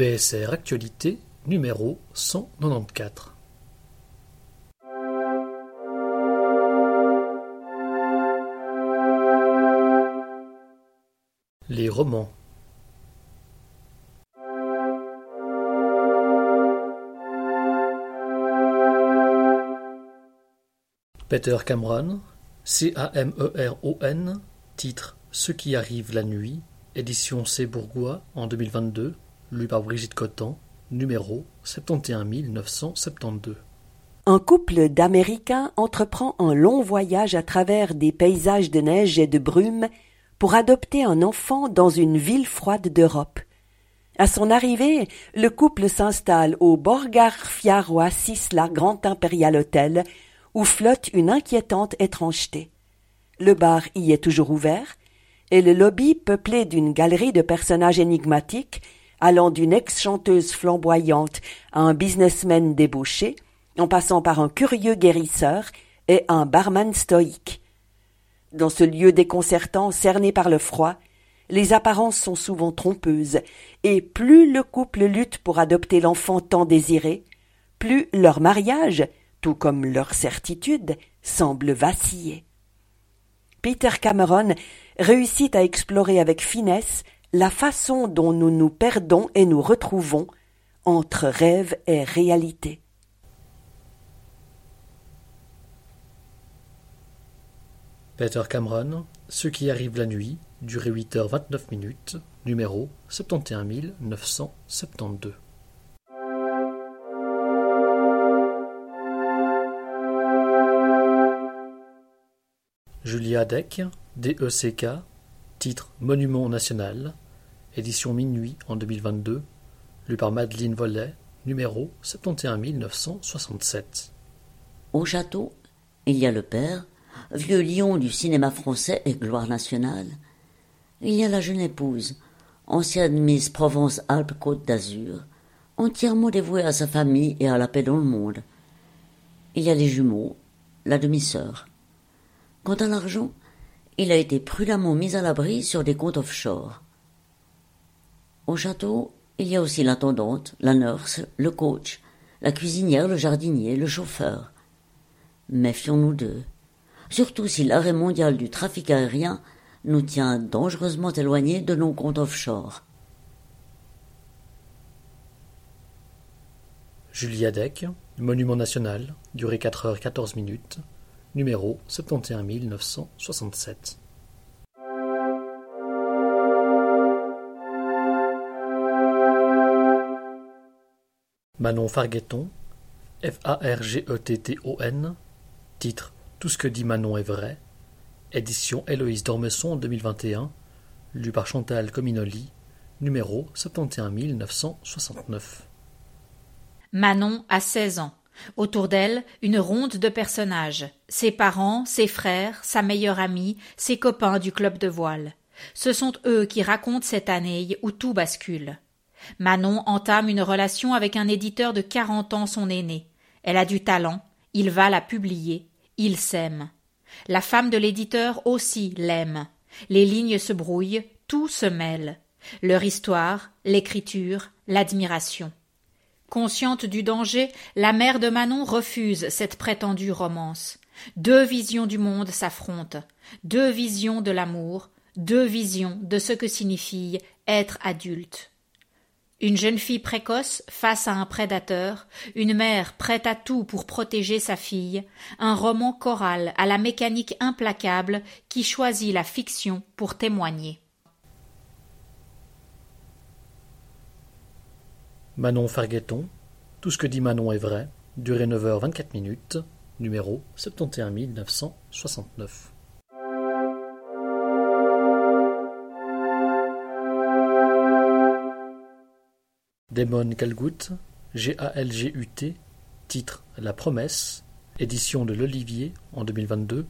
BSR Actualité, numéro 194. Les romans. Peter Cameron, Cameron, titre « Ce qui arrive la nuit », édition C. Bourgois, en 2022, lu par Brigitte Cottan, numéro 71972. Un couple d'Américains entreprend un long voyage à travers des paysages de neige et de brume pour adopter un enfant dans une ville froide d'Europe. À son arrivée, le couple s'installe au Borgarfjarrarvíksla Grand Imperial Hotel, où flotte une inquiétante étrangeté. Le bar y est toujours ouvert, et le lobby peuplé d'une galerie de personnages énigmatiques allant d'une ex-chanteuse flamboyante à un businessman débauché, en passant par un curieux guérisseur et un barman stoïque. Dans ce lieu déconcertant, cerné par le froid, les apparences sont souvent trompeuses, et plus le couple lutte pour adopter l'enfant tant désiré, plus leur mariage, tout comme leur certitude, semble vaciller. Peter Cameron réussit à explorer avec finesse la façon dont nous nous perdons et nous retrouvons entre rêve et réalité. Peter Cameron, Ce qui arrive la nuit, durée 8h29, numéro 71972. Julia Deck, DECK, titre « Monument national », édition Minuit en 2022, lu par Madeleine Vollet, numéro 71967. Au château, il y a le père, vieux lion du cinéma français et gloire nationale. Il y a la jeune épouse, ancienne Miss Provence-Alpes-Côte d'Azur, entièrement dévouée à sa famille et à la paix dans le monde. Il y a les jumeaux, la demi-sœur. Quant à l'argent, il a été prudemment mis à l'abri sur des comptes offshore. Au château, il y a aussi l'intendante, la nurse, le coach, la cuisinière, le jardinier, le chauffeur. Méfions-nous d'eux, surtout si l'arrêt mondial du trafic aérien nous tient dangereusement éloignés de nos comptes offshore. Julia Deck, Monument national, durée 4h14, numéro 71967. Manon Fargeton, Fargetton, titre « Tout ce que dit Manon est vrai », édition Héloïse d'Ormesson en 2021, lu par Chantal Cominoli, numéro 71969. Manon a 16 ans. Autour d'elle, une ronde de personnages, ses parents, ses frères, sa meilleure amie, ses copains du club de voile. Ce sont eux qui racontent cette année où tout bascule. Manon entame une relation avec un éditeur de 40 ans son aîné. Elle a du talent, il va la publier, il s'aime. La femme de l'éditeur aussi l'aime. Les lignes se brouillent, tout se mêle. Leur histoire, l'écriture, l'admiration. Consciente du danger, la mère de Manon refuse cette prétendue romance. Deux visions du monde s'affrontent, deux visions de l'amour, deux visions de ce que signifie être adulte. Une jeune fille précoce face à un prédateur, une mère prête à tout pour protéger sa fille, un roman choral à la mécanique implacable qui choisit la fiction pour témoigner. Manon Fargeton, Tout ce que dit Manon est vrai, durée 9h24, numéro 71969. Damon Galgut, Galgut, titre La promesse, édition de l'Olivier en 2022,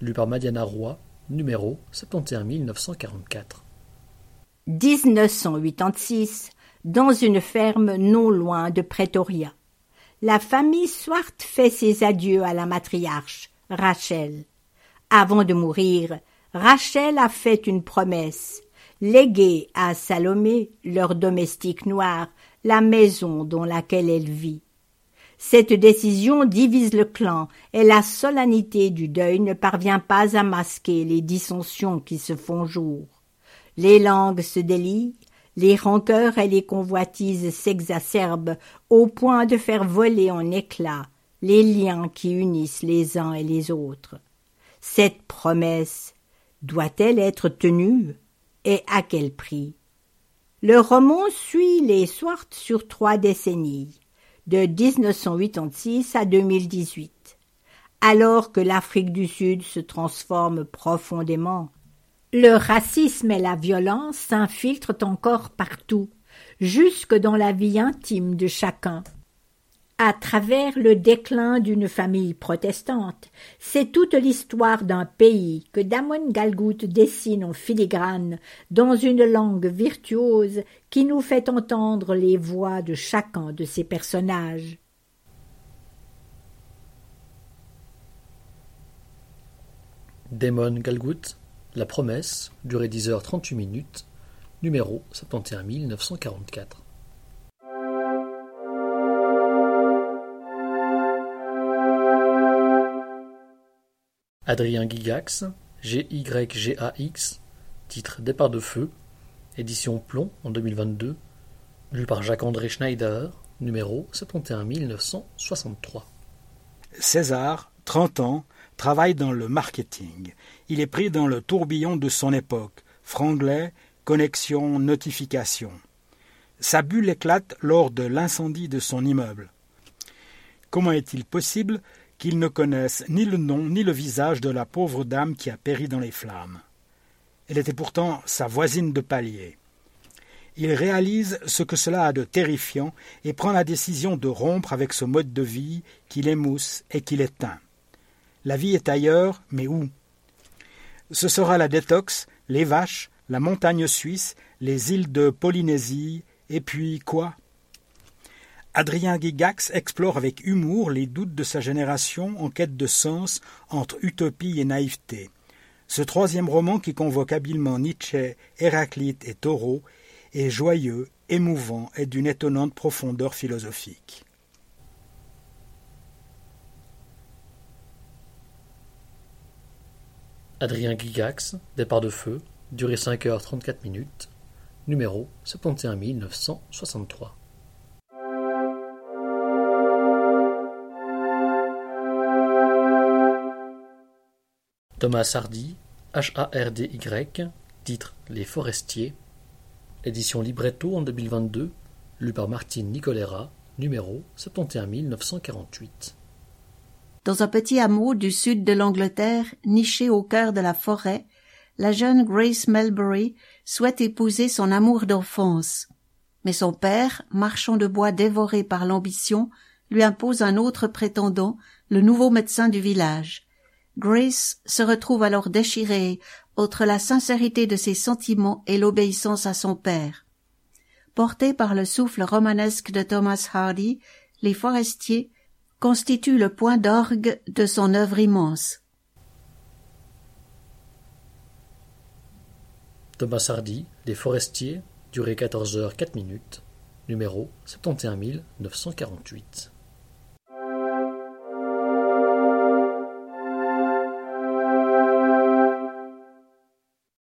lu par Madiana Roy, numéro 71944. 1986, dans une ferme non loin de Pretoria. La famille Swart fait ses adieux à la matriarche, Rachel. Avant de mourir, Rachel a fait une promesse, léguée à Salomé, leur domestique noire, la maison dans laquelle elle vit. Cette décision divise le clan et la solennité du deuil ne parvient pas à masquer les dissensions qui se font jour. Les langues se délient, les rancœurs et les convoitises s'exacerbent au point de faire voler en éclats les liens qui unissent les uns et les autres. Cette promesse, doit-elle être tenue et à quel prix? Le roman suit les Swartz sur 3 décennies, de 1986 à 2018, alors que l'Afrique du Sud se transforme profondément. Le racisme et la violence s'infiltrent encore partout, jusque dans la vie intime de chacun. À travers le déclin d'une famille protestante, c'est toute l'histoire d'un pays que Damon Galgut dessine en filigrane dans une langue virtuose qui nous fait entendre les voix de chacun de ses personnages. Damon Galgut, La promesse, durée 10h38, numéro 71944. Adrien Gygax, Gygax, titre Départ de feu, édition Plomb en 2022, lu par Jacques-André Schneider, numéro 71963. César, 30 ans, travaille dans le marketing. Il est pris dans le tourbillon de son époque, franglais, connexion, notification. Sa bulle éclate lors de l'incendie de son immeuble. Comment est-il possible qu'il ne connaisse ni le nom ni le visage de la pauvre dame qui a péri dans les flammes? Elle était pourtant sa voisine de palier. Il réalise ce que cela a de terrifiant et prend la décision de rompre avec ce mode de vie qui l'émousse et qui l'éteint. La vie est ailleurs, mais où ? Ce sera la détox, les vaches, la montagne suisse, les îles de Polynésie, et puis quoi ? Adrien Gygax explore avec humour les doutes de sa génération en quête de sens entre utopie et naïveté. Ce 3e roman qui convoque habilement Nietzsche, Héraclite et Thoreau est joyeux, émouvant et d'une étonnante profondeur philosophique. Adrien Gygax, Départ de feu, durée 5h34, numéro 71963. Thomas Hardy, Hardy, titre Les Forestiers, édition Libretto en 2022, lu par Martine Nicolera, numéro 71948. Dans un petit hameau du sud de l'Angleterre, niché au cœur de la forêt, la jeune Grace Melbury souhaite épouser son amour d'enfance. Mais son père, marchand de bois dévoré par l'ambition, lui impose un autre prétendant, le nouveau médecin du village. Grace se retrouve alors déchirée entre la sincérité de ses sentiments et l'obéissance à son père. Portée par le souffle romanesque de Thomas Hardy, Les Forestiers constitue le point d'orgue de son œuvre immense. Thomas Hardy, Les Forestiers, durée 14h04, numéro 71948.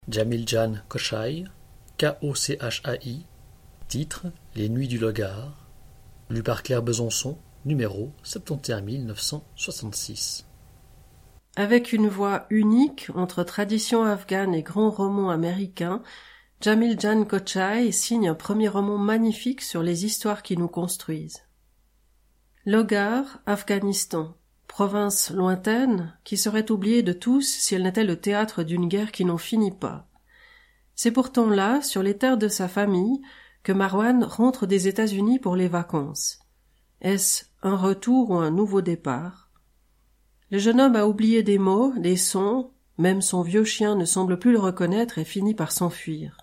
Jamil Jan Kochai, Kochai, titre Les Nuits du Logard, lu par Claire Besançon, numéro 71966. Avec une voix unique entre tradition afghane et grand roman américain, Jamil Jan Kochai signe un premier roman magnifique sur les histoires qui nous construisent. Logar, Afghanistan, province lointaine qui serait oubliée de tous si elle n'était le théâtre d'une guerre qui n'en finit pas. C'est pourtant là, sur les terres de sa famille, que Marwan rentre des États-Unis pour les vacances. Est-ce un retour ou un nouveau départ? Le jeune homme a oublié des mots, des sons, même son vieux chien ne semble plus le reconnaître et finit par s'enfuir.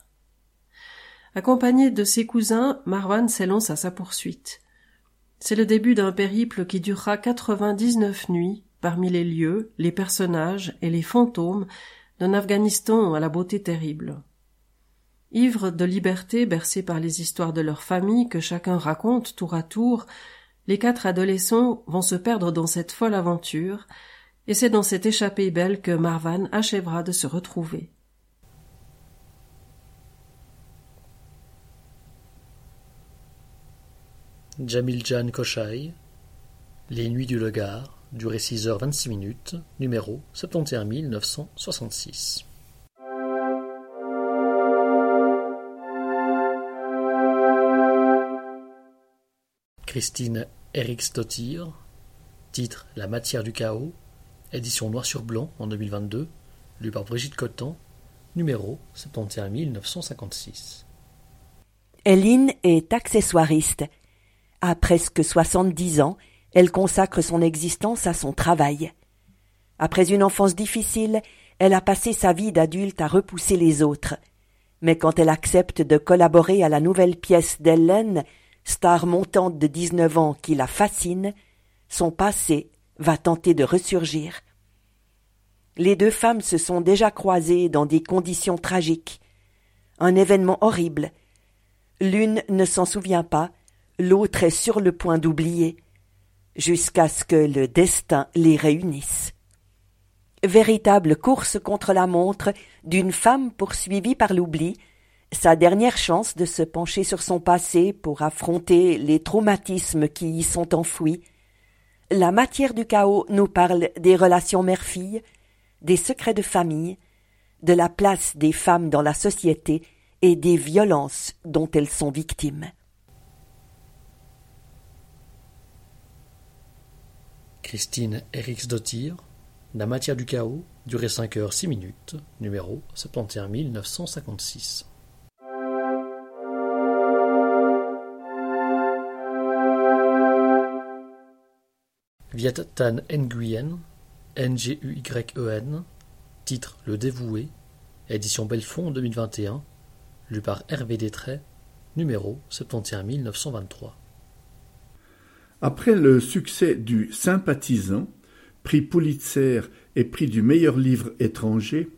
Accompagné de ses cousins, Marwan s'élance à sa poursuite. C'est le début d'un périple qui durera 99 nuits parmi les lieux, les personnages et les fantômes d'un Afghanistan à la beauté terrible. Ivres de liberté, bercés par les histoires de leur famille que chacun raconte tour à tour, les quatre adolescents vont se perdre dans cette folle aventure, et c'est dans cette échappée belle que Marvan achèvera de se retrouver. Jamil Jan Kochai, Les Nuits du Legard, durée 6h26, numéro 71966. Kristín Eiríksdóttir, titre La matière du chaos, édition noir sur blanc en 2022, lu par Brigitte Cottan, numéro 71956. Hélène est accessoiriste. À presque 70 ans, elle consacre son existence à son travail. Après une enfance difficile, elle a passé sa vie d'adulte à repousser les autres. Mais quand elle accepte de collaborer à la nouvelle pièce d'Ellen, star montante de 19 ans qui la fascine, son passé va tenter de ressurgir. Les deux femmes se sont déjà croisées dans des conditions tragiques. Un événement horrible. L'une ne s'en souvient pas, l'autre est sur le point d'oublier, jusqu'à ce que le destin les réunisse. Véritable course contre la montre d'une femme poursuivie par l'oubli, sa dernière chance de se pencher sur son passé pour affronter les traumatismes qui y sont enfouis. La matière du chaos nous parle des relations mère-fille, des secrets de famille, de la place des femmes dans la société et des violences dont elles sont victimes. Kristín Eiríksdóttir, La matière du chaos, durée 5h06, numéro 71956. Viet Thanh Nguyen, N-G-U-Y-E-N, titre Le Dévoué, édition Belfond 2021, lu par Hervé Détray, numéro 71923. Après le succès du Sympathisant, prix Pulitzer et prix du meilleur livre étranger,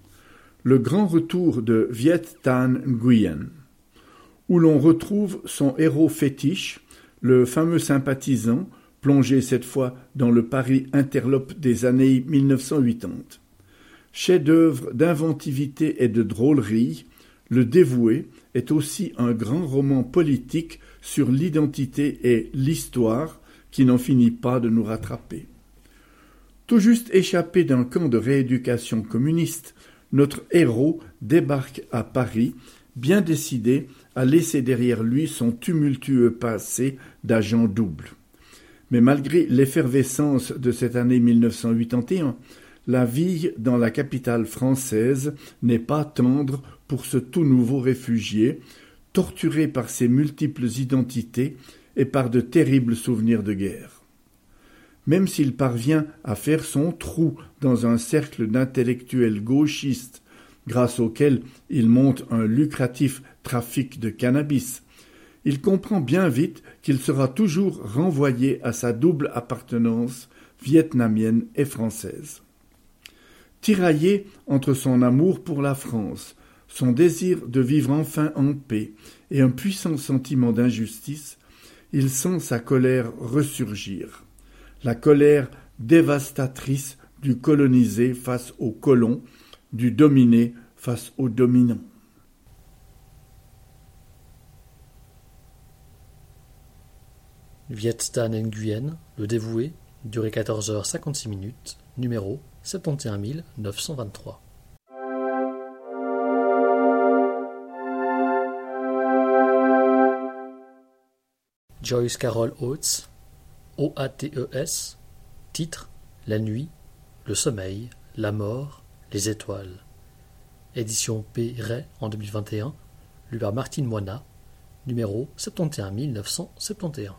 le grand retour de Viet Thanh Nguyen, où l'on retrouve son héros fétiche, le fameux sympathisant, plongé cette fois dans le Paris interlope des années 1980. Chef-d'œuvre d'inventivité et de drôlerie, Le Dévoué est aussi un grand roman politique sur l'identité et l'histoire, qui n'en finit pas de nous rattraper. Tout juste échappé d'un camp de rééducation communiste, notre héros débarque à Paris, bien décidé à laisser derrière lui son tumultueux passé d'agent double. Mais malgré l'effervescence de cette année 1981, la vie dans la capitale française n'est pas tendre pour ce tout nouveau réfugié, torturé par ses multiples identités et par de terribles souvenirs de guerre. Même s'il parvient à faire son trou dans un cercle d'intellectuels gauchistes, grâce auquel il monte un lucratif trafic de cannabis, il comprend bien vite qu'il sera toujours renvoyé à sa double appartenance vietnamienne et française. Tiraillé entre son amour pour la France, son désir de vivre enfin en paix et un puissant sentiment d'injustice, il sent sa colère ressurgir, la colère dévastatrice du colonisé face au colon, du dominé face au dominant. Viet Thanh Nguyen, Le Dévoué, durée 14h56, numéro 71923. Joyce Carol Oates, O-A-T-E-S, titre La nuit, le sommeil, la mort, les étoiles. Édition P. Ray en 2021, lu par Martine Moina, numéro 71971.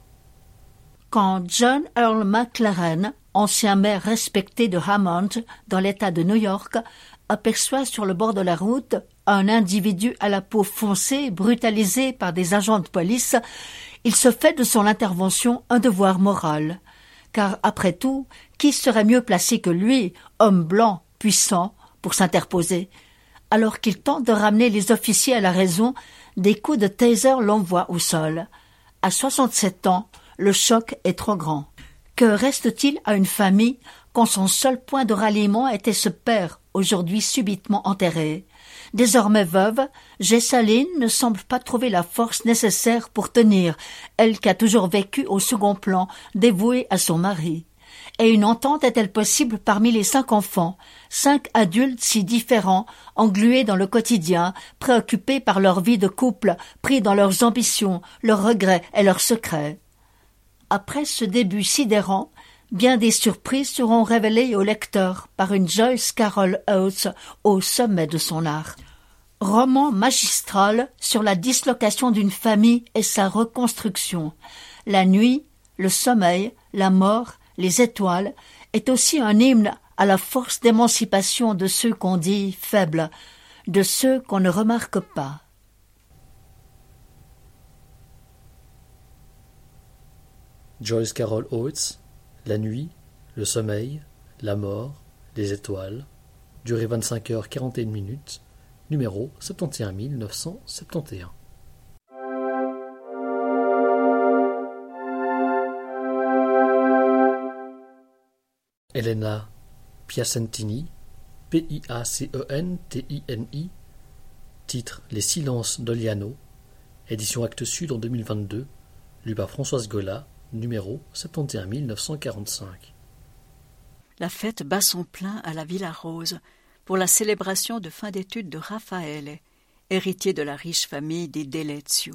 Quand John Earl McLaren, ancien maire respecté de Hammond dans l'État de New York, aperçoit sur le bord de la route un individu à la peau foncée, brutalisé par des agents de police, il se fait de son intervention un devoir moral. Car après tout, qui serait mieux placé que lui, homme blanc, puissant, pour s'interposer ? alors qu'il tente de ramener les officiers à la raison, des coups de taser l'envoient au sol. À 67 ans, le choc est trop grand. Que reste-t-il à une famille quand son seul point de ralliement était ce père, aujourd'hui subitement enterré? Désormais veuve, Jessaline ne semble pas trouver la force nécessaire pour tenir, elle qui a toujours vécu au second plan, dévouée à son mari. Et une entente est-elle possible parmi les 5 enfants, 5 adultes si différents, englués dans le quotidien, préoccupés par leur vie de couple, pris dans leurs ambitions, leurs regrets et leurs secrets? Après ce début sidérant, bien des surprises seront révélées au lecteur par une Joyce Carol Oates au sommet de son art. Roman magistral sur la dislocation d'une famille et sa reconstruction. La nuit, le sommeil, la mort, les étoiles est aussi un hymne à la force d'émancipation de ceux qu'on dit faibles, de ceux qu'on ne remarque pas. Joyce Carol Oates, La nuit, le sommeil, la mort, les étoiles, durée 25 h 41 min, numéro 71971. Elena Piacentini, P-I-A-C-E-N-T-I-N-I, titre Les silences d'Oliano, édition Actes Sud en 2022, lu par Françoise Gola, numéro 71945. La fête bat son plein à la Villa Rose pour la célébration de fin d'études de Raffaele, héritier de la riche famille des Delezio.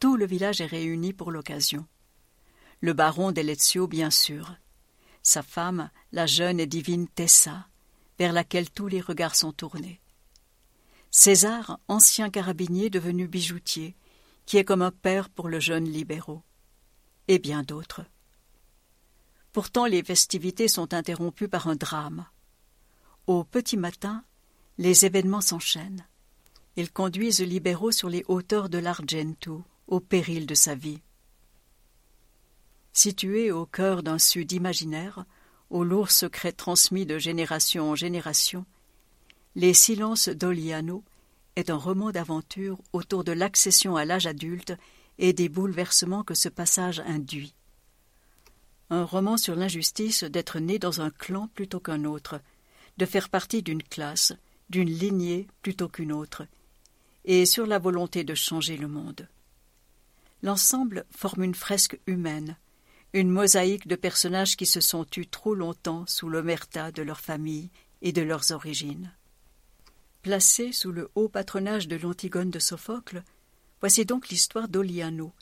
Tout le village est réuni pour l'occasion. Le baron Delezio, bien sûr. Sa femme, la jeune et divine Tessa, vers laquelle tous les regards sont tournés. César, ancien carabinier devenu bijoutier, qui est comme un père pour le jeune libéraux. Et bien d'autres. Pourtant, les festivités sont interrompues par un drame. Au petit matin, les événements s'enchaînent. Ils conduisent Libero sur les hauteurs de l'Argento, au péril de sa vie. Situé au cœur d'un sud imaginaire, aux lourds secrets transmis de génération en génération, Les silences d'Oliano est un roman d'aventure autour de l'accession à l'âge adulte et des bouleversements que ce passage induit. Un roman sur l'injustice d'être né dans un clan plutôt qu'un autre, de faire partie d'une classe, d'une lignée plutôt qu'une autre, et sur la volonté de changer le monde. L'ensemble forme une fresque humaine, une mosaïque de personnages qui se sont tus trop longtemps sous l'omerta de leur famille et de leurs origines. Placé sous le haut patronage de l'Antigone de Sophocle, voici donc l'histoire d'Oliano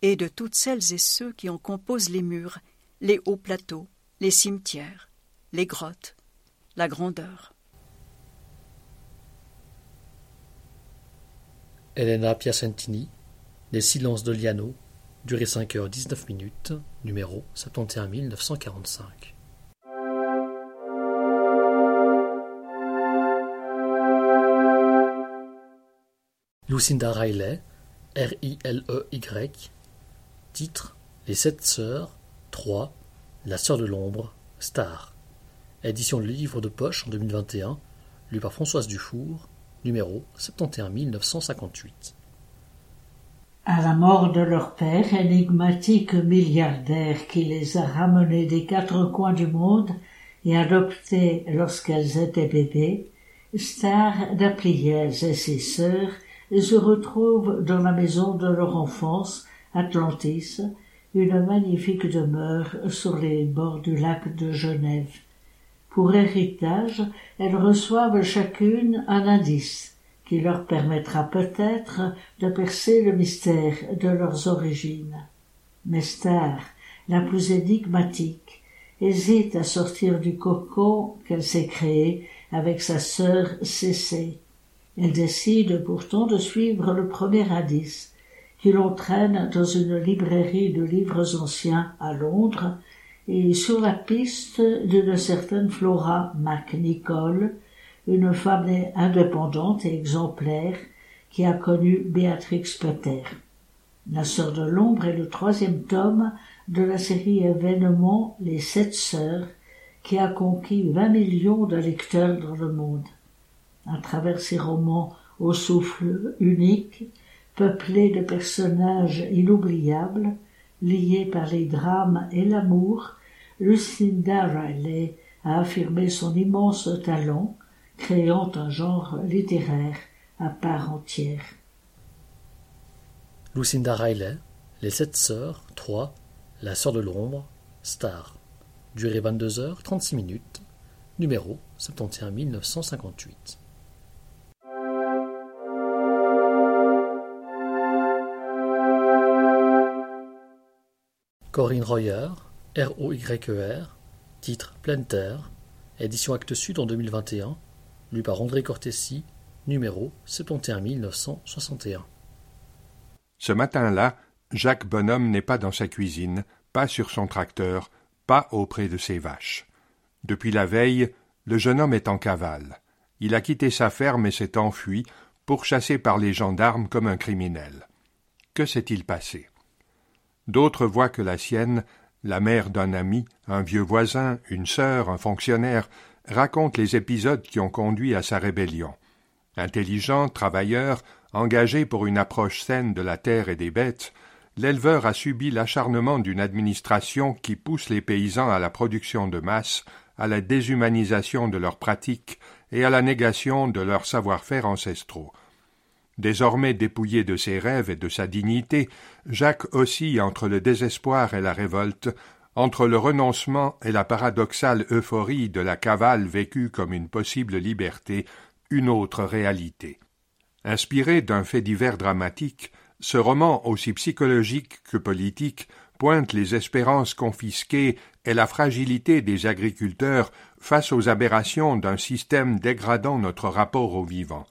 et de toutes celles et ceux qui en composent les murs, les hauts plateaux, les cimetières, les grottes, la grandeur. Elena Piacentini, Les silences d'Oliano, durée 5 h 19 min, numéro 71945. Lucinda Riley, R-I-L-E-Y, titre Les 7 sœurs, 3, La sœur de l'ombre, Star. Édition Le livre de poche en 2021, lu par Françoise Dufour, numéro 71958. À la mort de leur père, énigmatique milliardaire qui les a ramenés des 4 coins du monde et adoptés lorsqu'elles étaient bébés, Star d'Aplières et ses sœurs se retrouvent dans la maison de leur enfance, Atlantis, une magnifique demeure sur les bords du lac de Genève. Pour héritage, elles reçoivent chacune un indice qui leur permettra peut-être de percer le mystère de leurs origines. Mais Star, la plus énigmatique, hésite à sortir du cocon qu'elle s'est créé avec sa sœur Cécé. Elle décide pourtant de suivre le premier indice, qui l'entraîne dans une librairie de livres anciens à Londres et sur la piste d'une certaine Flora MacNicol, une femme indépendante et exemplaire qui a connu Béatrix Potter. La sœur de l'ombre est le 3e tome de la série événement Les 7 sœurs qui a conquis 20 millions de lecteurs dans le monde. à travers ses romans au souffle unique, peuplés de personnages inoubliables, liés par les drames et l'amour, Lucinda Riley a affirmé son immense talent, créant un genre littéraire à part entière. Lucinda Riley, Les Sept Sœurs, 3, La Sœur de l'Ombre, Star. Durée 22 heures, 36 minutes. Numéro 71 958. Corinne Royer, R-O-Y-E-R, titre Pleine Terre, édition Actes Sud en 2021, lu par André Cortesi, numéro 71 961. Ce matin-là, Jacques Bonhomme n'est pas dans sa cuisine, pas sur son tracteur, pas auprès de ses vaches. Depuis la veille, le jeune homme est en cavale. Il a quitté sa ferme et s'est enfui, pourchassé par les gendarmes comme un criminel. Que s'est-il passé ? D'autres voix que la sienne, la mère d'un ami, un vieux voisin, une sœur, un fonctionnaire, racontent les épisodes qui ont conduit à sa rébellion. Intelligent, travailleur, engagé pour une approche saine de la terre et des bêtes, l'éleveur a subi l'acharnement d'une administration qui pousse les paysans à la production de masse, à la déshumanisation de leurs pratiques et à la négation de leurs savoir-faire ancestraux. Désormais dépouillé de ses rêves et de sa dignité, Jacques oscille entre le désespoir et la révolte, entre le renoncement et la paradoxale euphorie de la cavale vécue comme une possible liberté, une autre réalité. Inspiré d'un fait divers dramatique, ce roman, aussi psychologique que politique, pointe les espérances confisquées et la fragilité des agriculteurs face aux aberrations d'un système dégradant notre rapport au vivant.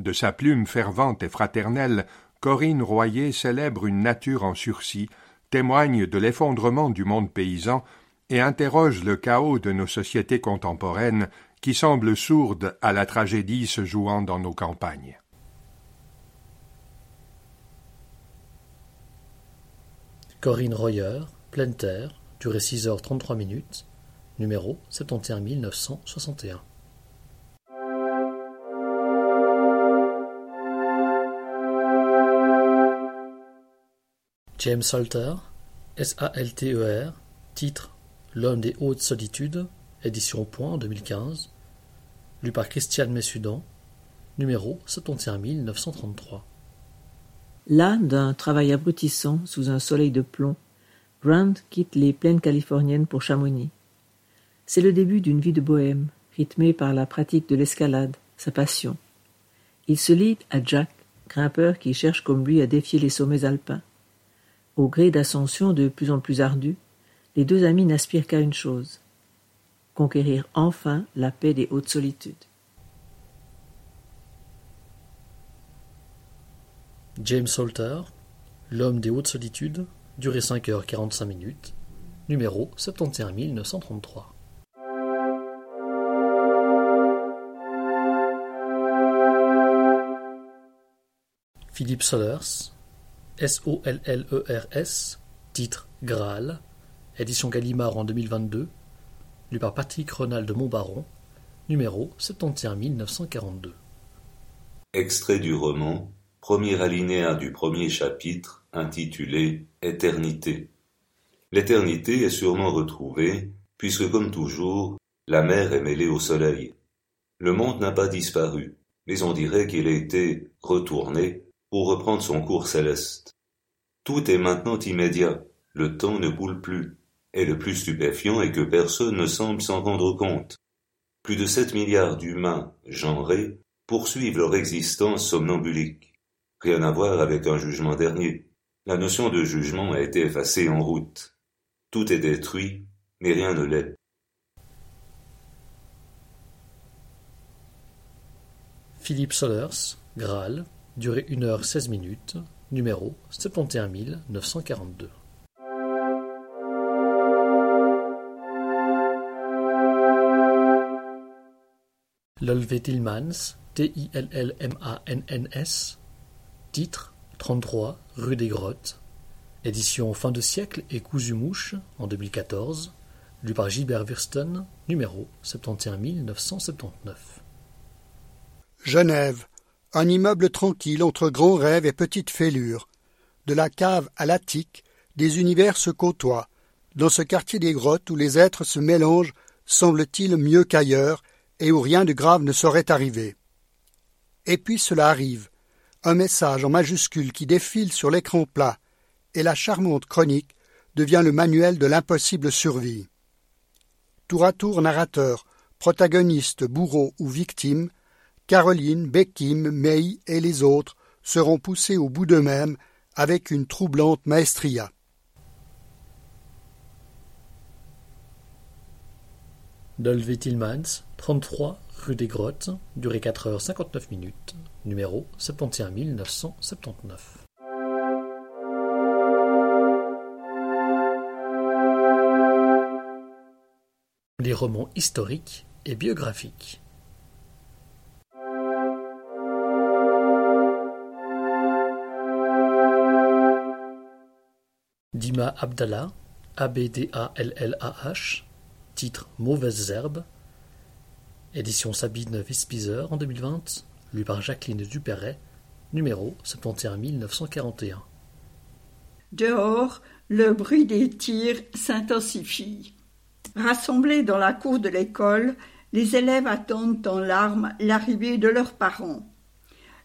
De sa plume fervente et fraternelle, Corinne Royer célèbre une nature en sursis, témoigne de l'effondrement du monde paysan et interroge le chaos de nos sociétés contemporaines qui semblent sourdes à la tragédie se jouant dans nos campagnes. Corinne Royer, Pleine Terre, durée 6 h 33 minutes, numéro 71 961. James Salter, S-A-L-T-E-R, titre L'homme des hautes solitudes, édition Point 2015, lu par Christiane Messudan, numéro 71 933. Là, d'un travail abrutissant sous un soleil de plomb, Grant quitte les plaines californiennes pour Chamonix. C'est le début d'une vie de bohème, rythmée par la pratique de l'escalade, sa passion. Il se lie à Jack, grimpeur qui cherche comme lui à défier les sommets alpins. Au gré d'ascensions de plus en plus ardues, les deux amis n'aspirent qu'à une chose, conquérir enfin la paix des hautes solitudes. James Salter, L'homme des hautes solitudes, durée 5 h 45 minutes, numéro 71 933. Philippe Sollers, S-O-L-L-E-R-S, titre Graal, édition Gallimard en 2022, lu par Patrick Ronald Montbaron, numéro 71 942. Extrait du roman, premier alinéa du premier chapitre, intitulé « Éternité ». L'éternité est sûrement retrouvée, puisque comme toujours, la mer est mêlée au soleil. Le monde n'a pas disparu, mais on dirait qu'il a été « retourné » pour reprendre son cours céleste. Tout est maintenant immédiat, le temps ne coule plus, et le plus stupéfiant est que personne ne semble s'en rendre compte. Plus de 7 milliards d'humains genrés poursuivent leur existence somnambulique. Rien à voir avec un jugement dernier. La notion de jugement a été effacée en route. Tout est détruit, mais rien ne l'est. Philippe Sollers, Graal, durée 1 h 16 minutes, numéro 71 942. Lolvé Tillmans, T-I-L-L-M-A-N-N-S, titre 33, Rue des Grottes, édition Fin de siècle et Cousu Mouche en 2014, lu par Gilbert Wursten, numéro 71 979. Genève, un immeuble tranquille entre grands rêves et petites fêlures. De la cave à l'attique, des univers se côtoient. Dans ce quartier des grottes où les êtres se mélangent, semble-t-il mieux qu'ailleurs, et où rien de grave ne saurait arriver. Et puis cela arrive. Un message en majuscule qui défile sur l'écran plat, et la charmante chronique devient le manuel de l'impossible survie. Tour à tour narrateur, protagoniste, bourreau ou victime, Caroline, Beckim, May et les autres seront poussés au bout d'eux-mêmes avec une troublante maestria. Dolvé Tillmans, 33, rue des Grottes, durée 4h59, numéro 71979. Les romans historiques et biographiques. Dima Abdallah, Abdallah, titre Mauvaises herbes, édition Sabine Vespizer en 2020, lu par Jacqueline Duperret, numéro 71941. Dehors, le bruit des tirs s'intensifie. Rassemblés dans la cour de l'école, les élèves attendent en larmes l'arrivée de leurs parents.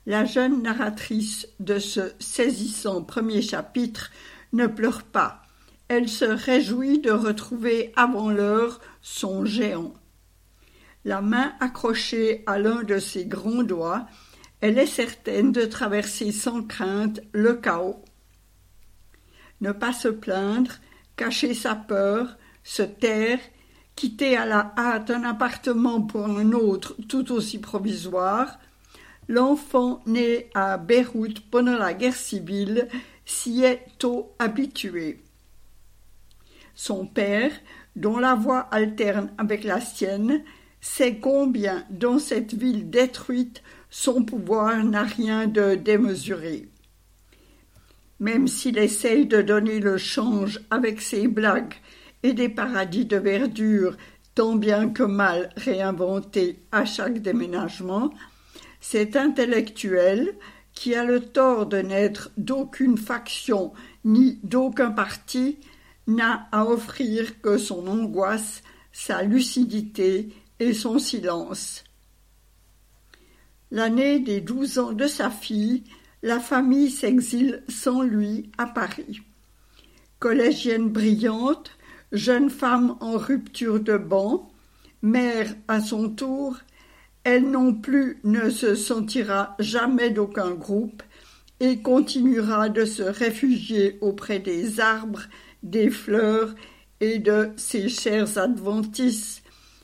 La jeune narratrice de ce saisissant premier chapitre ne pleure pas. Elle se réjouit de retrouver avant l'heure son géant. La main accrochée à l'un de ses grands doigts, elle est certaine de traverser sans crainte le chaos. Ne pas se plaindre, cacher sa peur, se taire, quitter à la hâte un appartement pour un autre tout aussi provisoire, l'enfant né à Beyrouth pendant la guerre civile s'y est tôt habitué. Son père, dont la voix alterne avec la sienne, sait combien, dans cette ville détruite, son pouvoir n'a rien de démesuré. Même s'il essaye de donner le change avec ses blagues et des paradis de verdure tant bien que mal réinventés à chaque déménagement, cet intellectuel, qui a le tort de n'être d'aucune faction ni d'aucun parti, n'a à offrir que son angoisse, sa lucidité et son silence. L'année des 12 ans de sa fille, la famille s'exile sans lui à Paris. Collégienne brillante, jeune femme en rupture de ban, mère à son tour, elle non plus ne se sentira jamais d'aucun groupe et continuera de se réfugier auprès des arbres, des fleurs et de ses chers adventices,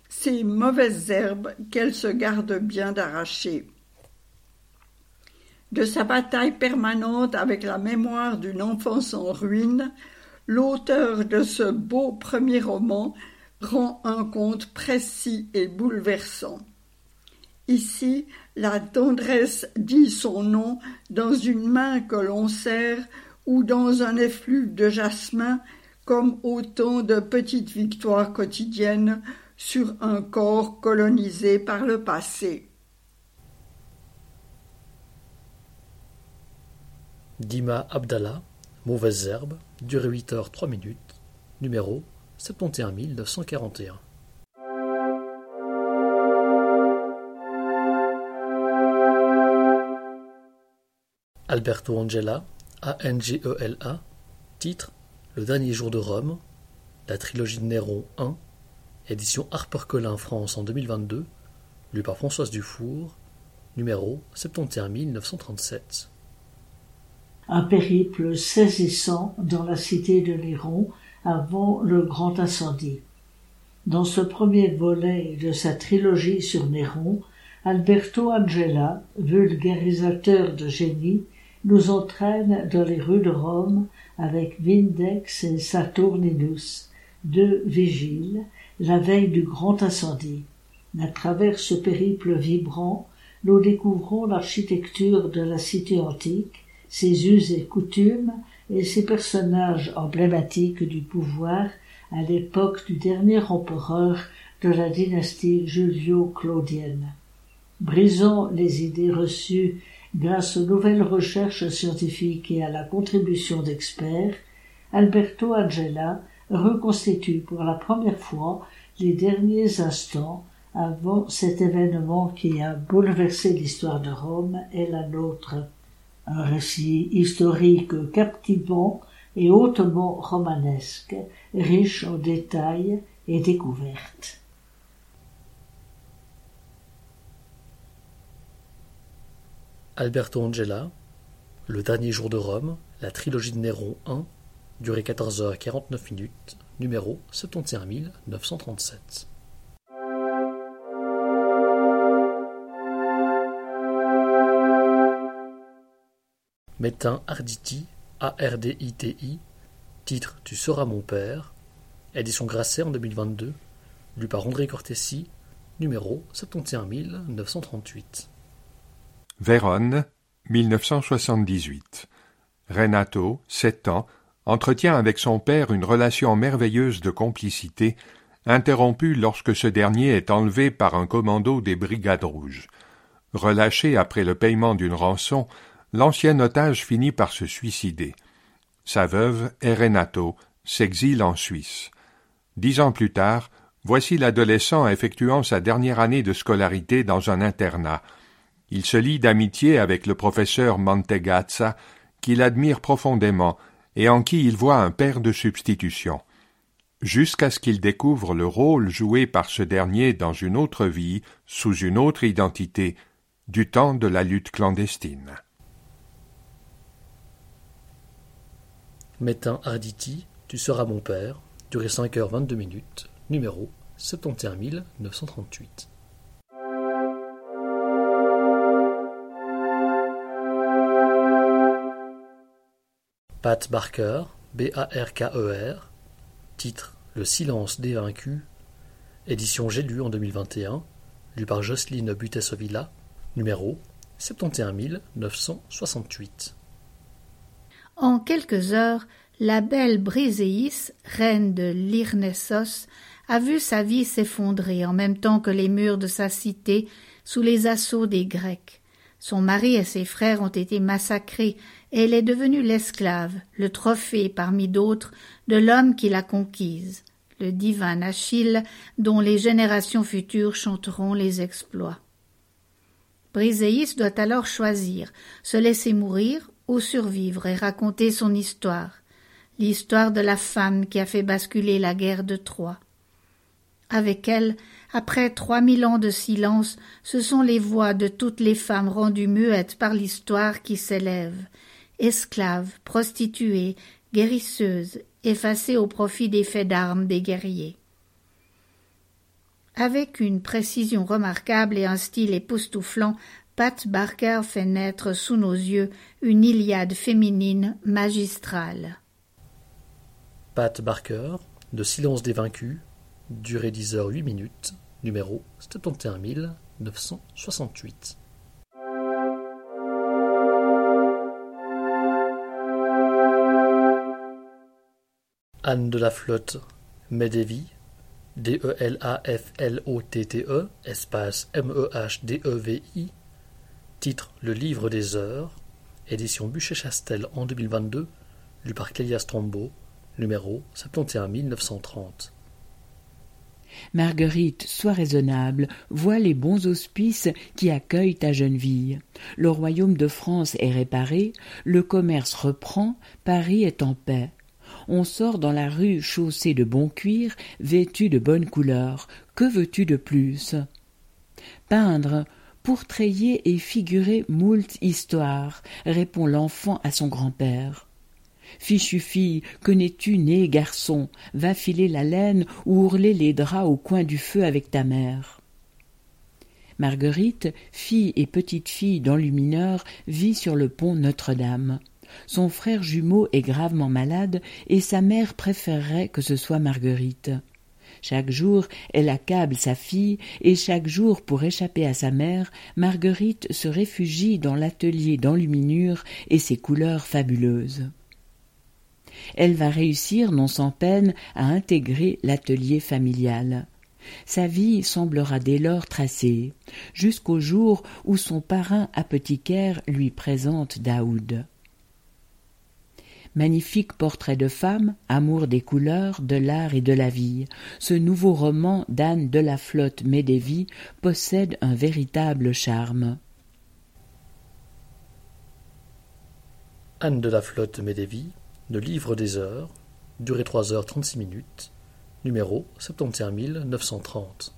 ces mauvaises herbes qu'elle se garde bien d'arracher. De sa bataille permanente avec la mémoire d'une enfance en ruine, l'auteur de ce beau premier roman rend un compte précis et bouleversant. Ici, la tendresse dit son nom dans une main que l'on serre ou dans un effluve de jasmin, comme autant de petites victoires quotidiennes sur un corps colonisé par le passé. Dima Abdallah, Mauvaises herbes, durée 8h03, numéro 71941. Alberto Angela, Angela, titre Le dernier jour de Rome, la trilogie de Néron 1, édition HarperCollins France en 2022, lu par Françoise Dufour, numéro 71937. Un périple saisissant dans la cité de Néron avant le grand incendie. Dans ce premier volet de sa trilogie sur Néron, Alberto Angela, vulgarisateur de génie, nous entraîne dans les rues de Rome avec Vindex et Saturninus, deux vigiles, la veille du grand incendie. À travers ce périple vibrant, nous découvrons l'architecture de la cité antique, ses us et coutumes et ses personnages emblématiques du pouvoir à l'époque du dernier empereur de la dynastie julio-claudienne. Brisons les idées reçues grâce aux nouvelles recherches scientifiques et à la contribution d'experts, Alberto Angela reconstitue pour la première fois les derniers instants avant cet événement qui a bouleversé l'histoire de Rome et la nôtre. Un récit historique captivant et hautement romanesque, riche en détails et découvertes. Alberto Angela, Le dernier jour de Rome, la trilogie de Néron 1, durée 14h49, numéro 71937. Metin Arditi, A-R-D-I-T-I, titre « Tu seras mon père », édition Grasset en 2022, lu par André Cortési, numéro 71938. Vérone, 1978. Renato, 7 ans, entretient avec son père une relation merveilleuse de complicité, interrompue lorsque ce dernier est enlevé par un commando des Brigades Rouges. Relâché après le paiement d'une rançon, l'ancien otage finit par se suicider. Sa veuve, Renato, s'exile en Suisse. 10 ans plus tard, voici l'adolescent effectuant sa dernière année de scolarité dans un internat. Il se lie d'amitié avec le professeur Mantegazza, qu'il admire profondément et en qui il voit un père de substitution. Jusqu'à ce qu'il découvre le rôle joué par ce dernier dans une autre vie, sous une autre identité, du temps de la lutte clandestine. Metin Arditi, Tu seras mon père, durée 5h22, numéro 71938. Pat Barker, B-A-R-K-E-R, titre Le silence des vaincus, édition J'ai lu en 2021, lu par Jocelyne Butessovilla, numéro 71968. En quelques heures, la belle Briséis, reine de Lyrnessos, a vu sa vie s'effondrer en même temps que les murs de sa cité sous les assauts des Grecs. Son mari et ses frères ont été massacrés et elle est devenue l'esclave, le trophée parmi d'autres de l'homme qui l'a conquise, le divin Achille dont les générations futures chanteront les exploits. Briséis doit alors choisir, se laisser mourir ou survivre et raconter son histoire, l'histoire de la femme qui a fait basculer la guerre de Troie. Avec elle, après 3000 ans de silence, ce sont les voix de toutes les femmes rendues muettes par l'histoire qui s'élèvent, esclaves, prostituées, guérisseuses, effacées au profit des faits d'armes des guerriers. Avec une précision remarquable et un style époustouflant, Pat Barker fait naître sous nos yeux une Iliade féminine magistrale. Pat Barker, Le silence des vaincus, durée 10h08, numéro 71968. Anne de la Flotte, Medevi, D-E-L-A-F-L-O-T-T-E, espace M-E-H-D-E-V-I, titre Le livre des heures, édition Buchet-Chastel en 2022, lu par Clélia Strombo, numéro 71930. Marguerite, sois raisonnable, vois les bons auspices qui accueillent ta jeune fille. Le royaume de France est réparé, le commerce reprend, Paris est en paix. On sort dans la rue chaussée de bon cuir, vêtue de bonne couleur. Que veux-tu de plus? Peindre, pourtrayer et figurer moult histoires, répond l'enfant à son grand-père. Fichue fille, connais-tu né garçon, va filer la laine ou ourler les draps au coin du feu avec ta mère. Marguerite, fille et petite-fille d'enlumineur, vit sur le pont Notre-Dame. Son frère jumeau est gravement malade et sa mère préférerait que ce soit Marguerite. Chaque jour, elle accable sa fille, et chaque jour, pour échapper à sa mère, Marguerite se réfugie dans l'atelier d'enluminure et ses couleurs fabuleuses. Elle va réussir, non sans peine, à intégrer l'atelier familial. Sa vie semblera dès lors tracée, jusqu'au jour où son parrain apothicaire lui présente Daoud. Magnifique portrait de femme, amour des couleurs, de l'art et de la vie, ce nouveau roman d'Anne de la Flotte-Médévy possède un véritable charme. Anne de la Flotte-Médévy, le livre des heures, durée 3h36, numéro 71930.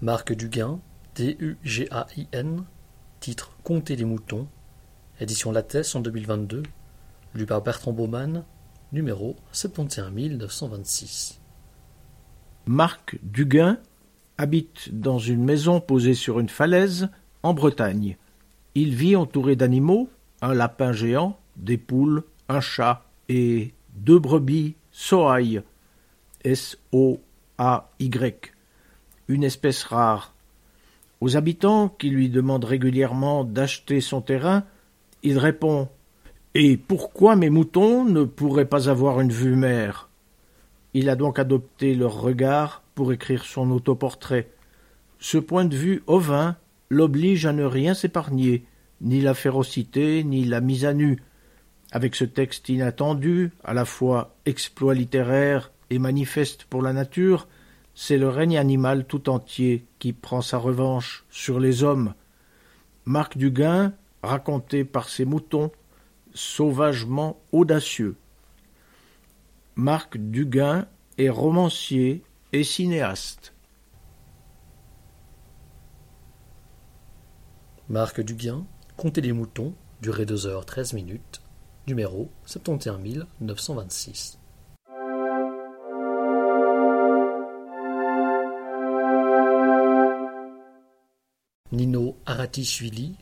Marc Dugain, D-U-G-A-I-N, titre Compter les moutons, édition Lattès en 2022, lu par Bertrand Baumann, numéro 71926. Marc Dugain habite dans une maison posée sur une falaise en Bretagne. Il vit entouré d'animaux, un lapin géant, des poules, un chat et deux brebis soailles, S-O-A-Y, une espèce rare. Aux habitants qui lui demandent régulièrement d'acheter son terrain, il répond « Et pourquoi mes moutons ne pourraient pas avoir une vue mère ?» Il a donc adopté leur regard pour écrire son autoportrait. Ce point de vue ovin l'oblige à ne rien s'épargner, ni la férocité, ni la mise à nu. Avec ce texte inattendu, à la fois exploit littéraire et manifeste pour la nature, c'est le règne animal tout entier qui prend sa revanche sur les hommes. Marc Dugain, raconté par ses moutons, sauvagement audacieux. Marc Dugain est romancier et cinéaste. Marc Dugain, Comptez les moutons, durée 2h13, numéro 71926. Nino Haratischvili,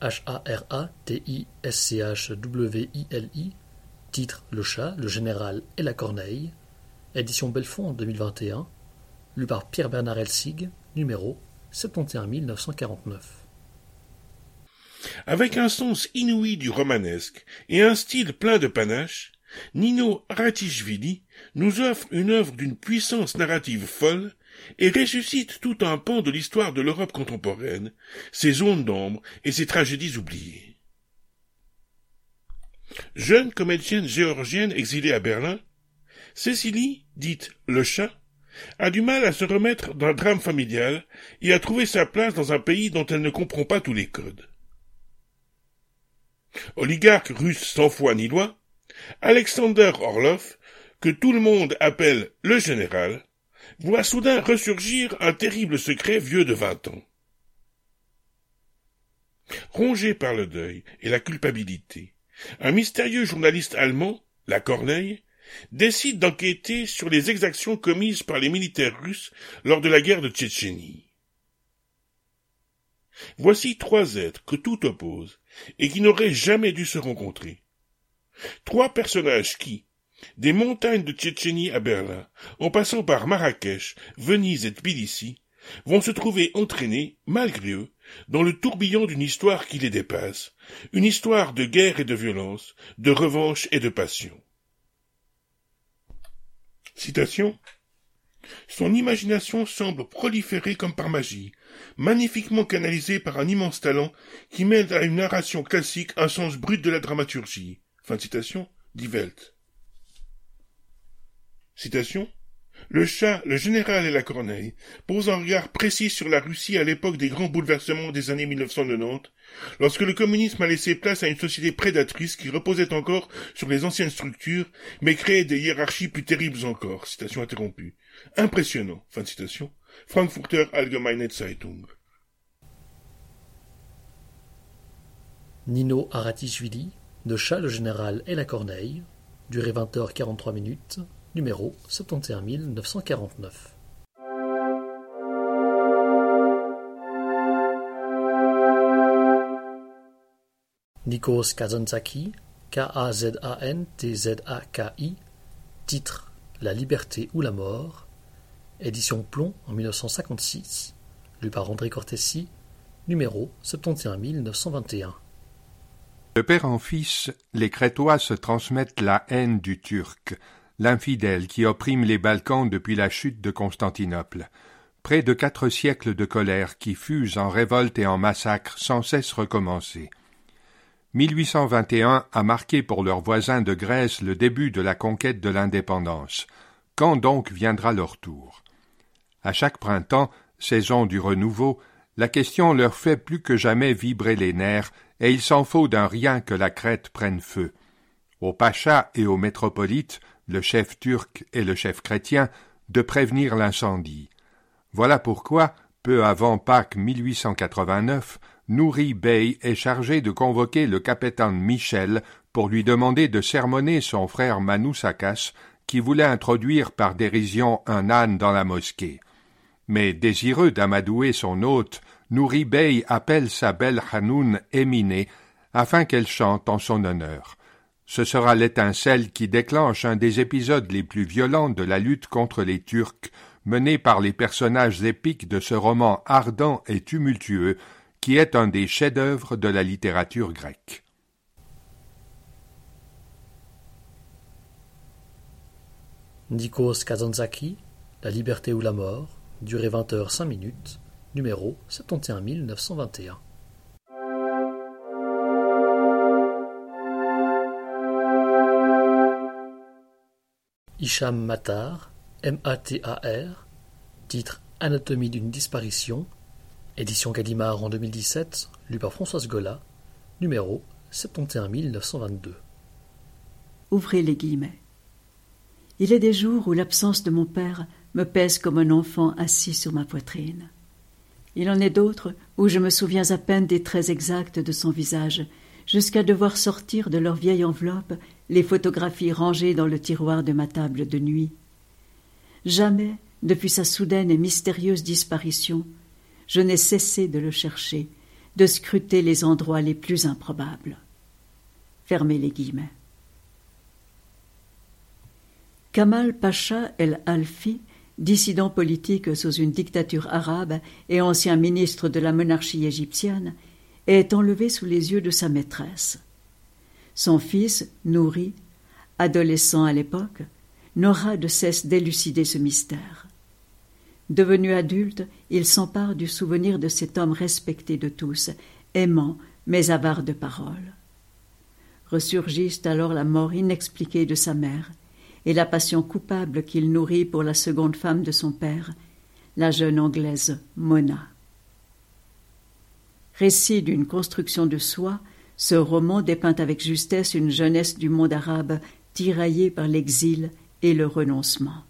H-A-R-A-T-I-S-C-H-W-I-L-I, titre Le chat, le général et la corneille, édition Belfond 2021, lu par Pierre-Bernard Elsig, numéro 71949. Avec un sens inouï du romanesque et un style plein de panache, Nino Haratischvili nous offre une œuvre d'une puissance narrative folle et ressuscite tout un pan de l'histoire de l'Europe contemporaine, ses zones d'ombre et ses tragédies oubliées. Jeune comédienne géorgienne exilée à Berlin, Cécilie, dite le chat, a du mal à se remettre d'un drame familial et à trouver sa place dans un pays dont elle ne comprend pas tous les codes. Oligarque russe sans foi ni loi, Alexander Orlov, que tout le monde appelle le général, voit soudain ressurgir un terrible secret vieux de 20 ans. Rongé par le deuil et la culpabilité, un mystérieux journaliste allemand, la Corneille, décide d'enquêter sur les exactions commises par les militaires russes lors de la guerre de Tchétchénie. Voici 3 êtres que tout oppose et qui n'auraient jamais dû se rencontrer. 3 personnages qui, des montagnes de Tchétchénie à Berlin, en passant par Marrakech, Venise et Tbilissi, vont se trouver entraînés, malgré eux, dans le tourbillon d'une histoire qui les dépasse, une histoire de guerre et de violence, de revanche et de passion. Citation. Son imagination semble proliférer comme par magie, magnifiquement canalisée par un immense talent qui mène à une narration classique un sens brut de la dramaturgie. Fin de citation, dit Welt. Citation. Le chat, le général et la corneille posent un regard précis sur la Russie à l'époque des grands bouleversements des années 1990, lorsque le communisme a laissé place à une société prédatrice qui reposait encore sur les anciennes structures, mais créait des hiérarchies plus terribles encore. Citation interrompue. Impressionnant. Fin de citation. Frankfurter Allgemeine Zeitung. Nino Haratischvili, Le chat, le général et la corneille, durée 20h43, numéro 71949. Nikos Kazantzaki, K-A-Z-A-N-T-Z-A-K-I, titre La liberté ou la mort, édition Plomb en 1956, lu par André Cortesi, numéro 71921. De père en fils, les Crétois se transmettent la haine du Turc, l'infidèle qui opprime les Balkans depuis la chute de Constantinople. Près de 4 siècles de colère qui fusent en révolte et en massacre sans cesse recommencés. 1821 a marqué pour leurs voisins de Grèce le début de la conquête de l'indépendance. Quand donc viendra leur tour? À chaque printemps, saison du renouveau, la question leur fait plus que jamais vibrer les nerfs et il s'en faut d'un rien que la Crète prenne feu. Aux pachas et aux métropolites, le chef turc et le chef chrétien, de prévenir l'incendie. Voilà pourquoi, peu avant Pâques 1889, Nouri Bey est chargé de convoquer le capitaine Michel pour lui demander de sermonner son frère Manousakas, qui voulait introduire par dérision un âne dans la mosquée. Mais désireux d'amadouer son hôte, Nouri Bey appelle sa belle Hanoun Éminée afin qu'elle chante en son honneur. Ce sera l'étincelle qui déclenche un des épisodes les plus violents de la lutte contre les Turcs, menée par les personnages épiques de ce roman ardent et tumultueux, qui est un des chefs-d'œuvre de la littérature grecque. Nikos Kazantzakis, La liberté ou la mort, durée 20 h 5 min, numéro 71921. Hicham Matar, M-A-T-A-R, titre Anatomie d'une disparition, édition Gallimard en 2017, lu par Françoise Gola, numéro 71922. Ouvrez les guillemets. Il est des jours où l'absence de mon père me pèse comme un enfant assis sur ma poitrine. Il en est d'autres où je me souviens à peine des traits exacts de son visage, jusqu'à devoir sortir de leur vieille enveloppe les photographies rangées dans le tiroir de ma table de nuit. Jamais, depuis sa soudaine et mystérieuse disparition, je n'ai cessé de le chercher, de scruter les endroits les plus improbables. Fermez les guillemets. Kamal Pacha El-Alfi, dissident politique sous une dictature arabe et ancien ministre de la monarchie égyptienne, est enlevé sous les yeux de sa maîtresse. Son fils, Nouri, adolescent à l'époque, n'aura de cesse d'élucider ce mystère. Devenu adulte, il s'empare du souvenir de cet homme respecté de tous, aimant mais avare de paroles. Ressurgissent alors la mort inexpliquée de sa mère et la passion coupable qu'il nourrit pour la seconde femme de son père, la jeune Anglaise Mona. Récit d'une construction de soi, ce roman dépeint avec justesse une jeunesse du monde arabe tiraillée par l'exil et le renoncement.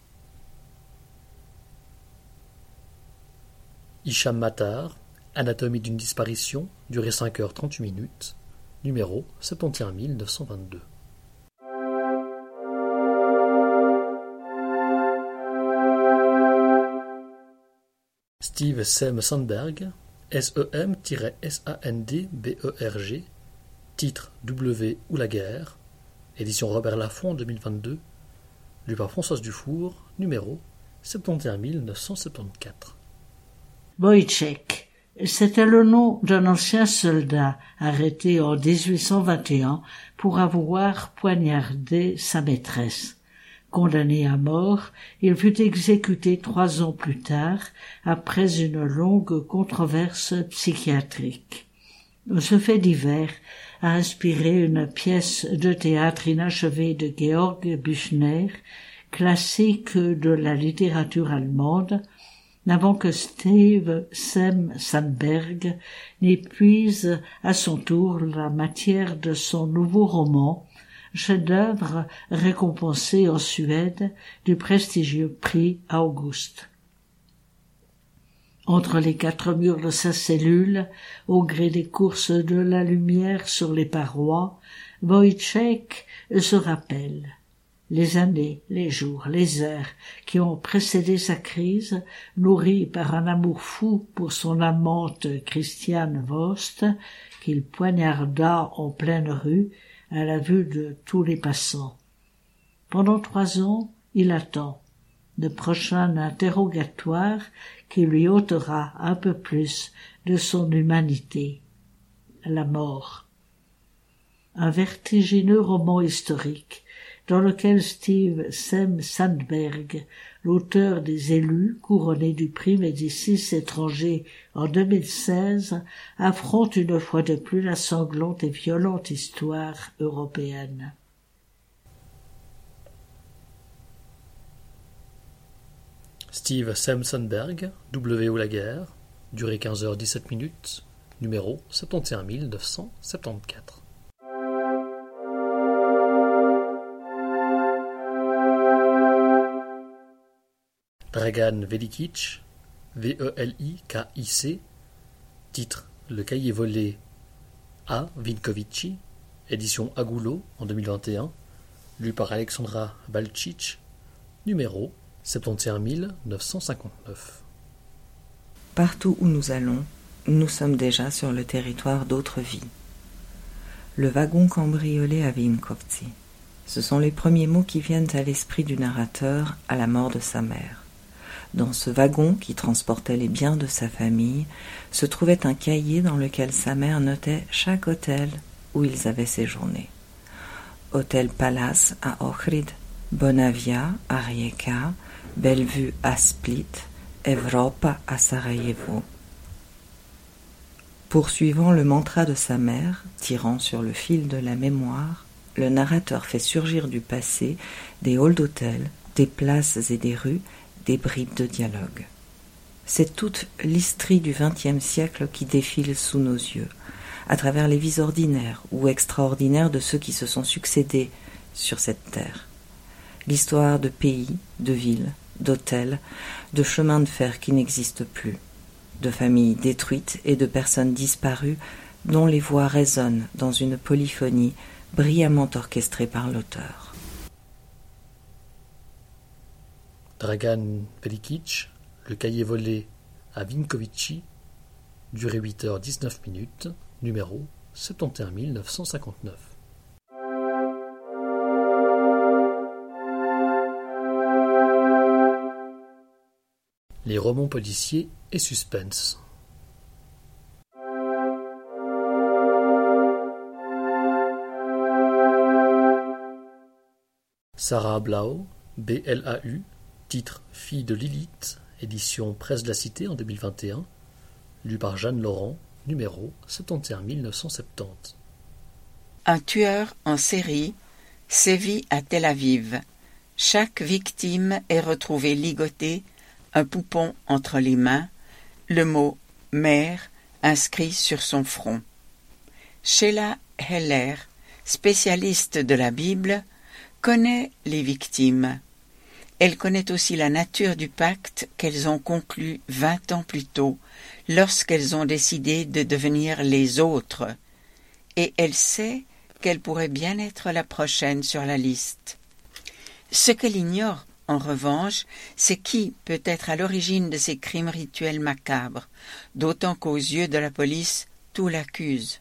Hicham Matar, Anatomie d'une disparition, durée 5 h 38 min, numéro 71922. Steve Sem-Sandberg, S-E-M-S-A-N-D-B-E-R-G, titre W ou la guerre, édition Robert Laffont 2022, lu par Françoise Dufour, numéro 71974. Boychek, c'était le nom d'un ancien soldat arrêté en 1821 pour avoir poignardé sa maîtresse. Condamné à mort, il fut exécuté 3 ans plus tard après une longue controverse psychiatrique. Ce fait divers a inspiré une pièce de théâtre inachevée de Georg Büchner, classique de la littérature allemande, avant que Steve Sem-Sandberg n'épuise à son tour la matière de son nouveau roman, chef-d'œuvre récompensé en Suède du prestigieux prix August. Entre les 4 murs de sa cellule, au gré des courses de la lumière sur les parois, Wojciech se rappelle les années, les jours, les heures qui ont précédé sa crise, nourrie par un amour fou pour son amante Christiane Vost, qu'il poignarda en pleine rue à la vue de tous les passants. Pendant 3 ans, il attend le prochain interrogatoire qui lui ôtera un peu plus de son humanité, la mort. un vertigineux roman historique dans lequel Steve Sem-Sandberg, l'auteur des Élus, couronné du prix Médicis étranger en 2016, affronte une fois de plus la sanglante et violente histoire européenne. Steve Sem-Sandberg, W.O. Laguerre, durée 15h17, numéro 71974. Dragan Velikic, V-E-L-I-K-I-C, titre Le cahier volé A. Vinkovici, édition Agoulot en 2021, lu par Alexandra Balcic, numéro 71959. Partout où nous allons, nous sommes déjà sur le territoire d'autres vies. Le wagon cambriolé à Vinkovci, ce sont les premiers mots qui viennent à l'esprit du narrateur à la mort de sa mère. Dans ce wagon qui transportait les biens de sa famille, se trouvait un cahier dans lequel sa mère notait chaque hôtel où ils avaient séjourné. Hôtel Palace à Ohrid, Bonavia à Rijeka, Bellevue à Split, Evropa à Sarajevo. Poursuivant le mantra de sa mère, tirant sur le fil de la mémoire, le narrateur fait surgir du passé des halls d'hôtels, des places et des rues, des bribes de dialogue. C'est toute l'Istrie du XXe siècle qui défile sous nos yeux, à travers les vies ordinaires ou extraordinaires de ceux qui se sont succédés sur cette terre. L'histoire de pays, de villes, d'hôtels, de chemins de fer qui n'existent plus, de familles détruites et de personnes disparues dont les voix résonnent dans une polyphonie brillamment orchestrée par l'auteur. Dragan Velikic, le cahier volé à Vinkovici, durée 8h19, numéro 71959. Les romans policiers et suspense. Sarah Blau, B-L-A-U, titre « Fille de Lilith », édition Presse de la Cité en 2021, lu par Jeanne Laurent, numéro 71970. Un tueur en série sévit à Tel Aviv. Chaque victime est retrouvée ligotée, un poupon entre les mains, le mot « mère » inscrit sur son front. Sheila Heller, spécialiste de la Bible, connaît les victimes. Elle connaît aussi la nature du pacte qu'elles ont conclu 20 ans plus tôt, lorsqu'elles ont décidé de devenir les autres, et elle sait qu'elle pourrait bien être la prochaine sur la liste. Ce qu'elle ignore, en revanche, c'est qui peut être à l'origine de ces crimes rituels macabres, d'autant qu'aux yeux de la police, tout l'accuse.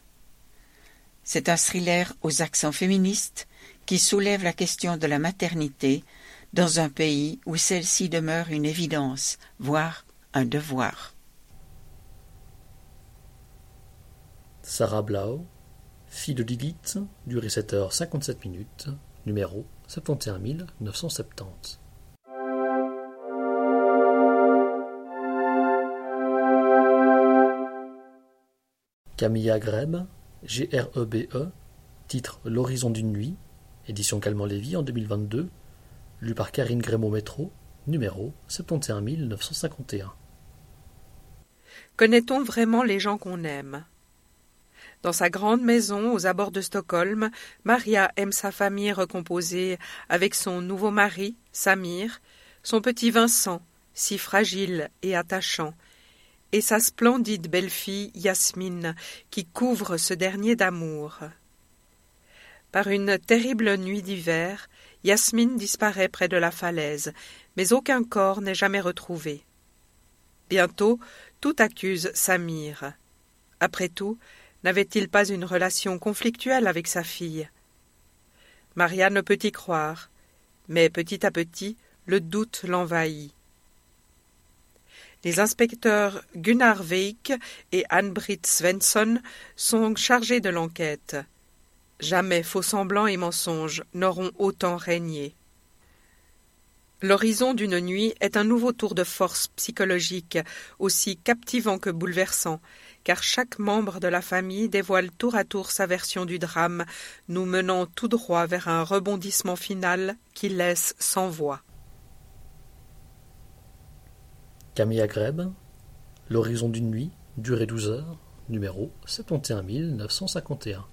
C'est un thriller aux accents féministes qui soulève la question de la maternité, dans un pays où celle-ci demeure une évidence, voire un devoir. Sarah Blau, Fille de Lilith, durée 7h57, numéro 71970. Camilla Grebe, G-R-E-B-E, titre L'horizon d'une nuit, édition Calmant Lévy en 2022, lu par Karine Grémont-Métro, numéro 71951. Connaît-on vraiment les gens qu'on aime ? Dans sa grande maison aux abords de Stockholm, Maria aime sa famille recomposée avec son nouveau mari, Samir, son petit Vincent, si fragile et attachant, et sa splendide belle-fille, Yasmine, qui couvre ce dernier d'amour. Par une terrible nuit d'hiver, Yasmine disparaît près de la falaise, mais aucun corps n'est jamais retrouvé. Bientôt, tout accuse Samir. Après tout, n'avait-il pas une relation conflictuelle avec sa fille ? Maria ne peut y croire, mais petit à petit, le doute l'envahit. Les inspecteurs Gunnar Veik et Ann-Britt Svensson sont chargés de l'enquête. Jamais faux-semblants et mensonges n'auront autant régné. L'horizon d'une nuit est un nouveau tour de force psychologique, aussi captivant que bouleversant, car chaque membre de la famille dévoile tour à tour sa version du drame, nous menant tout droit vers un rebondissement final qui laisse sans voix. Camille Agreb, L'horizon d'une nuit, durée 12 heures, numéro 71 951.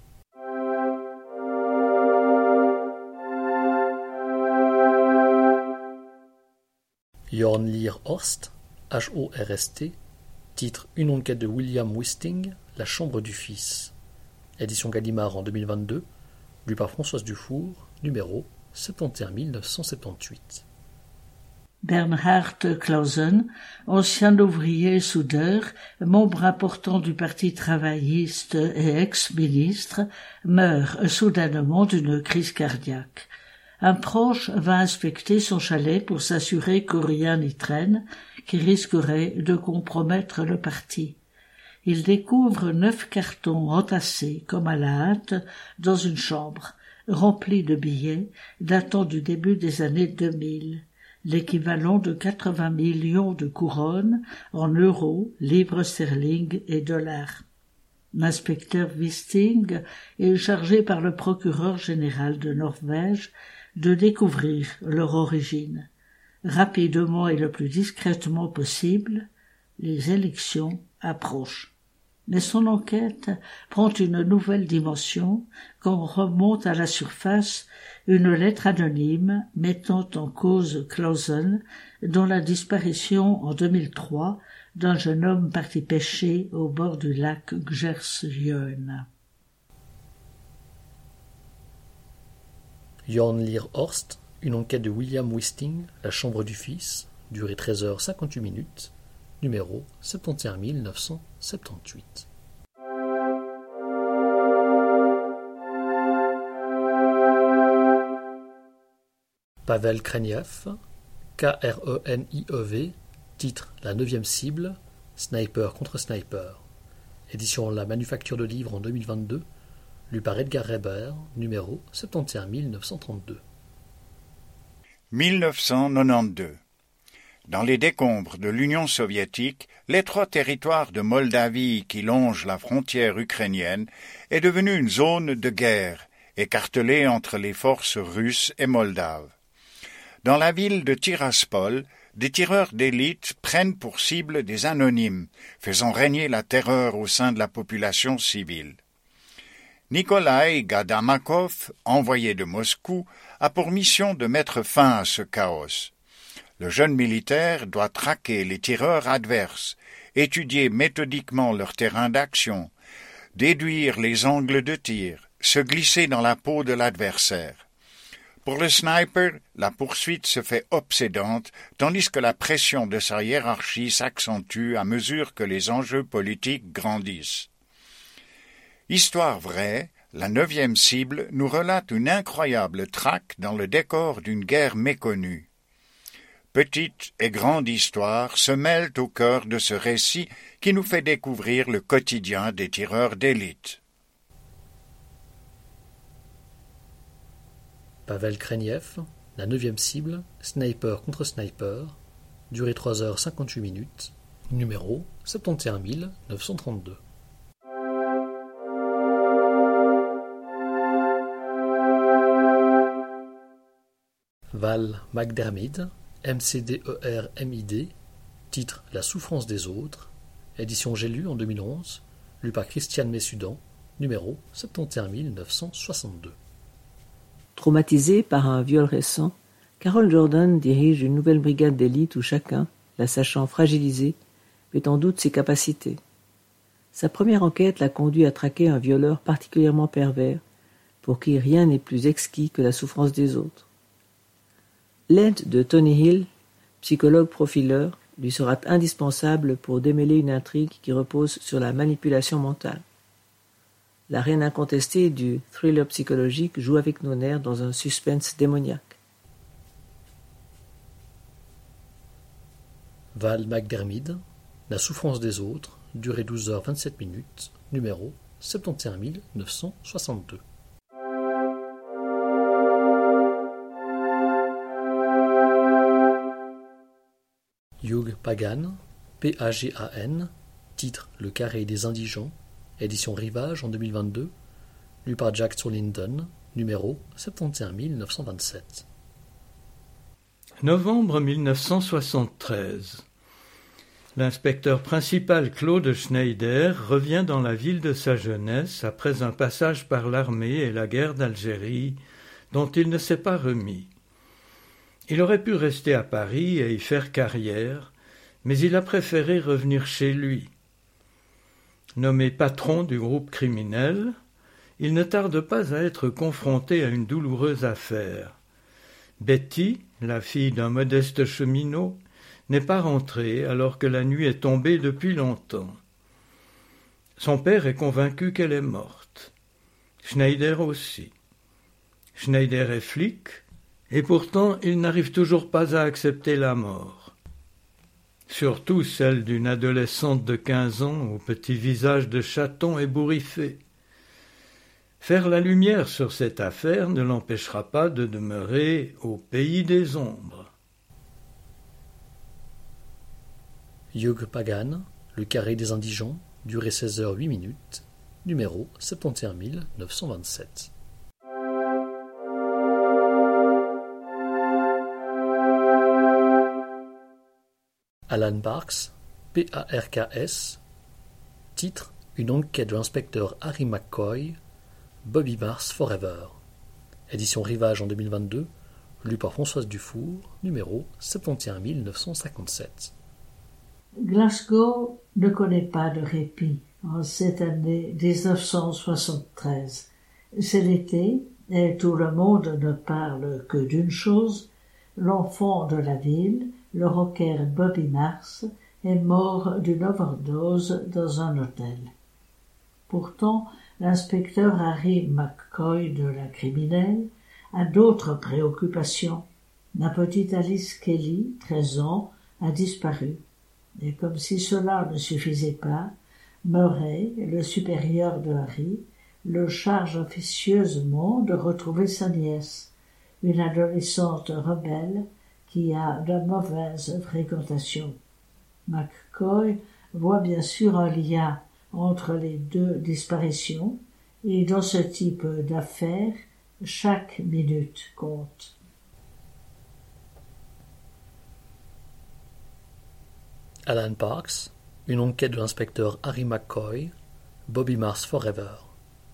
Jorn Lear Horst, H-O-R-S-T, titre Une enquête de William Wisting, La chambre du fils. Édition Gallimard en 2022, lu par Françoise Dufour, numéro 71 978. Bernhard Clausen, ancien ouvrier et soudeur, membre important du Parti travailliste et ex-ministre, meurt soudainement d'une crise cardiaque. Un proche va inspecter son chalet pour s'assurer que rien n'y traîne, qui risquerait de compromettre le parti. Il découvre 9 cartons entassés, comme à la hâte, dans une chambre, remplis de billets, datant du début des années 2000, l'équivalent de 80 millions de couronnes en euros, livres sterling et dollars. L'inspecteur Wisting est chargé par le procureur général de Norvège de découvrir leur origine. Rapidement et le plus discrètement possible, les élections approchent. Mais son enquête prend une nouvelle dimension quand remonte à la surface une lettre anonyme mettant en cause Clausen dont la disparition en 2003 d'un jeune homme parti pêcher au bord du lac Gjerstjørn. Jorn Lear Horst, Une enquête de William Wisting, La chambre du fils, durée 13h58, numéro 71 978. Pavel Krenyev, K-R-E-N-I-E-V, titre La 9e cible, Sniper contre Sniper. Édition La Manufacture de Livres en 2022, lu par Edgar Hébert, numéro 71 932. 1992. Dans les décombres de l'Union soviétique, l'étroit territoire de Moldavie qui longe la frontière ukrainienne est devenu une zone de guerre, écartelée entre les forces russes et moldaves. Dans la ville de Tiraspol, des tireurs d'élite prennent pour cible des anonymes, faisant régner la terreur au sein de la population civile. Nikolaï Gadamakov, envoyé de Moscou, a pour mission de mettre fin à ce chaos. Le jeune militaire doit traquer les tireurs adverses, étudier méthodiquement leur terrain d'action, déduire les angles de tir, se glisser dans la peau de l'adversaire. Pour le sniper, la poursuite se fait obsédante, tandis que la pression de sa hiérarchie s'accentue à mesure que les enjeux politiques grandissent. Histoire vraie, la 9e cible nous relate une incroyable traque dans le décor d'une guerre méconnue. Petite et grande histoire se mêlent au cœur de ce récit qui nous fait découvrir le quotidien des tireurs d'élite. Pavel Krenyev, La 9e cible, Sniper contre Sniper, durée 3h58, numéro 71 932. Val McDermid, M-C-D-E-R-M-I-D, titre La souffrance des autres, édition J'ai lu en 2011, lu par Christiane Messudan, numéro 71 962. Traumatisée par un viol récent, Carol Jordan dirige une nouvelle brigade d'élite où chacun, la sachant fragilisée, met en doute ses capacités. Sa première enquête la conduit à traquer un violeur particulièrement pervers, pour qui rien n'est plus exquis que la souffrance des autres. L'aide de Tony Hill, psychologue profileur, lui sera indispensable pour démêler une intrigue qui repose sur la manipulation mentale. La reine incontestée du thriller psychologique joue avec nos nerfs dans un suspense démoniaque. Val McDermid, La souffrance des autres, durée 12h27, numéro 71 962. Pagan, P-A-G-A-N, titre Le Carré des Indigents, édition Rivage en 2022, lu par Jack Turlington, numéro 71927. Novembre 1973. L'inspecteur principal Claude Schneider revient dans la ville de sa jeunesse après un passage par l'armée et la guerre d'Algérie dont il ne s'est pas remis. Il aurait pu rester à Paris et y faire carrière, mais il a préféré revenir chez lui. Nommé patron du groupe criminel, il ne tarde pas à être confronté à une douloureuse affaire. Betty, la fille d'un modeste cheminot, n'est pas rentrée alors que la nuit est tombée depuis longtemps. Son père est convaincu qu'elle est morte. Schneider aussi. Schneider est flic, et pourtant il n'arrive toujours pas à accepter la mort. Surtout celle d'une adolescente de 15 ans au petit visage de chaton ébouriffé. Faire la lumière sur cette affaire ne l'empêchera pas de demeurer au pays des ombres. Hugh Pagan, Le Carré des Indigents, durée 16h08, numéro 71927. Alan Parks, P-A-R-K-S, titre Une enquête de l'inspecteur Harry McCoy, Bobby Mars Forever, édition Rivage en 2022, lu par Françoise Dufour, numéro 71957. Glasgow ne connaît pas de répit en cette année 1973. C'est l'été et tout le monde ne parle que d'une chose, l'enfant de la ville, le rocker Bobby Mars, est mort d'une overdose dans un hôtel. Pourtant, l'inspecteur Harry McCoy de la criminelle a d'autres préoccupations. La petite Alice Kelly, 13 ans, a disparu. Et comme si cela ne suffisait pas, Murray, le supérieur de Harry, le charge officieusement de retrouver sa nièce, une adolescente rebelle qui a de mauvaises fréquentations. McCoy voit bien sûr un lien entre les deux disparitions, et dans ce type d'affaires, chaque minute compte. Alan Parks, Une enquête de l'inspecteur Harry McCoy, Bobby Mars Forever,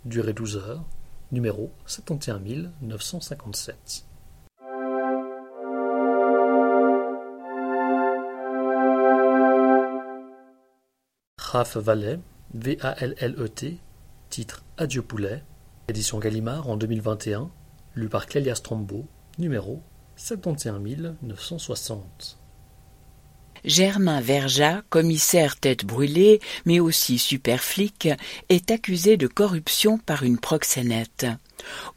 durée 12 heures, numéro 71957. Raph Vallet, V-A-L-L-E-T, titre Adieu Poulet, édition Gallimard en 2021, lu par Clélia Strombo, numéro 71960. Germain Verja, commissaire tête brûlée, mais aussi superflic, est accusé de corruption par une proxénète.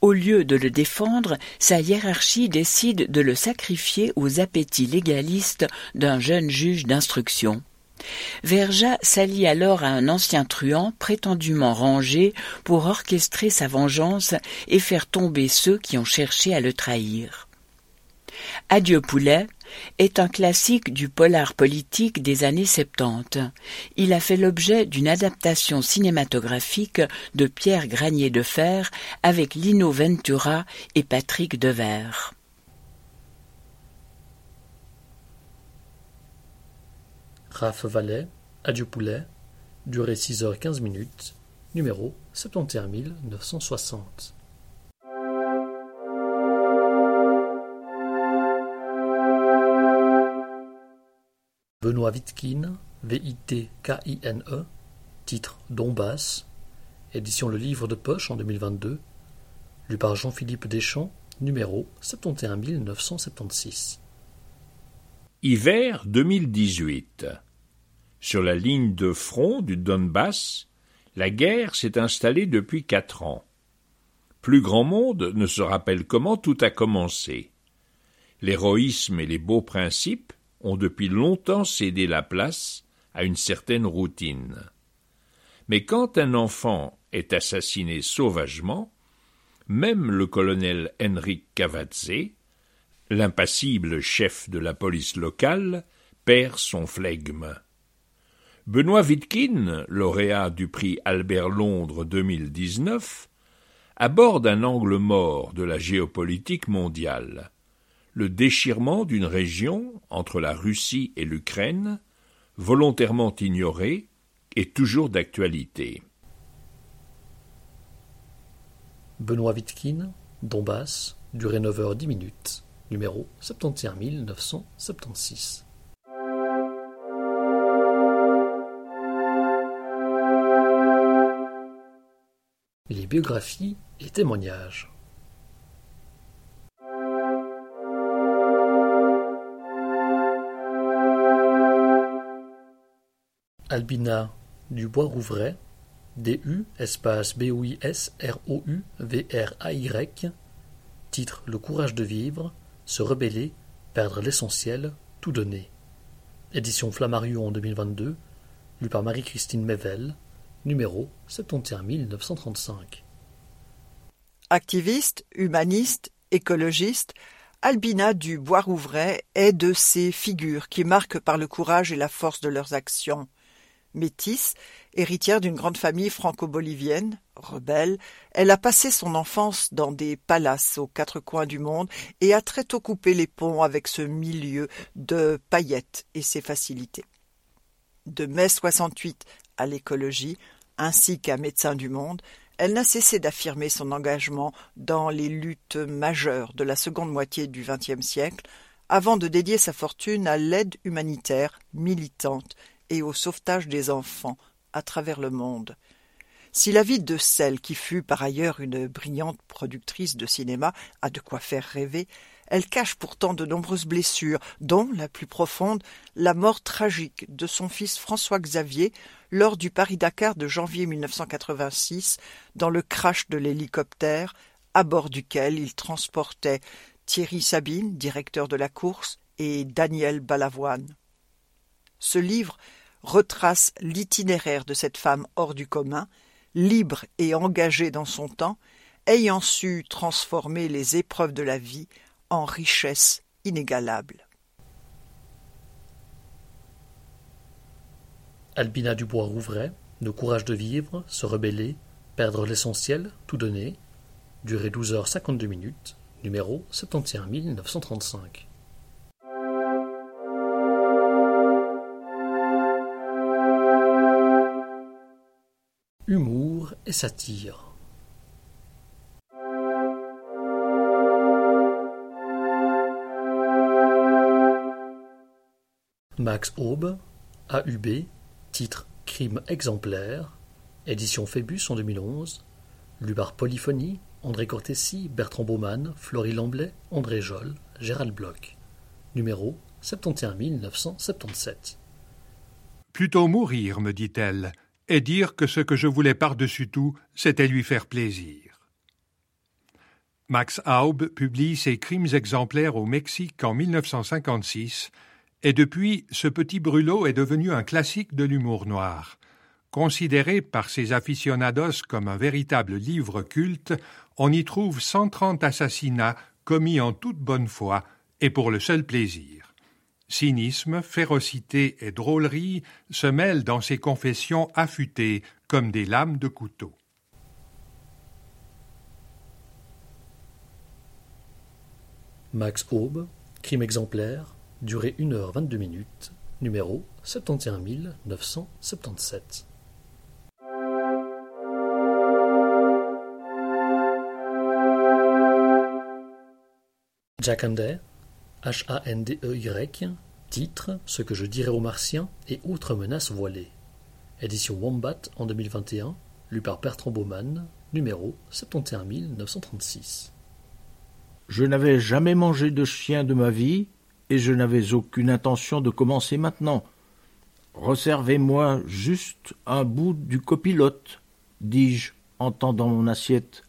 Au lieu de le défendre, sa hiérarchie décide de le sacrifier aux appétits légalistes d'un jeune juge d'instruction. Verja s'allie alors à un ancien truand prétendument rangé pour orchestrer sa vengeance et faire tomber ceux qui ont cherché à le trahir. Adieu Poulet est un classique du polar politique des années 70. Il a fait l'objet d'une adaptation cinématographique de Pierre Granier-Defer avec Lino Ventura et Patrick Devers. Raph Vallet, Adieu Poulet, durée 6h15, numéro 71960. Benoît Vitkine, V-I-T-K-I-N-E, titre Donbass, édition Le Livre de Poche en 2022, lu par Jean-Philippe Deschamps, numéro 71976. Hiver 2018. Sur la ligne de front du Donbass, la guerre s'est installée depuis 4 ans. Plus grand monde ne se rappelle comment tout a commencé. L'héroïsme et les beaux principes ont depuis longtemps cédé la place à une certaine routine. Mais quand un enfant est assassiné sauvagement, même le colonel Henrik Cavazze, l'impassible chef de la police locale, perd son flegme. Benoît Vitkine, lauréat du prix Albert Londres 2019, aborde un angle mort de la géopolitique mondiale. Le déchirement d'une région entre la Russie et l'Ukraine, volontairement ignorée, est toujours d'actualité. Benoît Vitkine, Donbass, durée 9h10 minutes, numéro 71 976. Les biographies et témoignages. Albina Dubois-Rouvray, DU, BOISROUVRAY, titre « Le courage de vivre, se rebeller, perdre l'essentiel, tout donner ». Édition Flammarion 2022, lue par Marie-Christine Mével, numéro 71 935. Activiste, humaniste, écologiste, Albina Dubois-Rouvray est de ces figures qui marquent par le courage et la force de leurs actions. Métisse, héritière d'une grande famille franco-bolivienne, rebelle, elle a passé son enfance dans des palaces aux quatre coins du monde et a très tôt coupé les ponts avec ce milieu de paillettes et ses facilités. De mai 68 à l'écologie, ainsi qu'à Médecins du Monde, elle n'a cessé d'affirmer son engagement dans les luttes majeures de la seconde moitié du XXe siècle, avant de dédier sa fortune à l'aide humanitaire militante et au sauvetage des enfants à travers le monde. Si la vie de celle qui fut par ailleurs une brillante productrice de cinéma a de quoi faire rêver, elle cache pourtant de nombreuses blessures, dont la plus profonde, la mort tragique de son fils François-Xavier lors du Paris-Dakar de janvier 1986, dans le crash de l'hélicoptère, à bord duquel il transportait Thierry Sabine, directeur de la course, et Daniel Balavoine. Ce livre retrace l'itinéraire de cette femme hors du commun, libre et engagée dans son temps, ayant su transformer les épreuves de la vie en richesse inégalable. Albina Dubois-Rouvray, Le courage de vivre, se rebeller, perdre l'essentiel, tout donner, durée 12h52 minutes, numéro 71 935. Humour et satire. Max Aub, AUB, titre « Crime exemplaire », édition Phébus en 2011, lu par Polyphonie, André Cortesi, Bertrand Baumann, Florie Lamblay, André Jolle, Gérald Bloch, numéro 71 977. « Plutôt mourir, me dit-elle » et dire que ce que je voulais par-dessus tout, c'était lui faire plaisir. Max Aub publie ses crimes exemplaires au Mexique en 1956, et depuis, ce petit brûlot est devenu un classique de l'humour noir. Considéré par ses aficionados comme un véritable livre culte, on y trouve 130 assassinats commis en toute bonne foi et pour le seul plaisir. Cynisme, férocité et drôlerie se mêlent dans ses confessions affûtées comme des lames de couteau. Max Aub, Crime exemplaire, durée 1h22 minutes, numéro 71 977. Jack Handay, Handey, titre « Ce que je dirais aux martiens et autres menaces voilées ». Édition Wombat en 2021, lu par Bertrand Baumann, numéro 71 936. Je n'avais jamais mangé de chien de ma vie et je n'avais aucune intention de commencer maintenant. Resservez-moi juste un bout du copilote, dis-je en tendant mon assiette.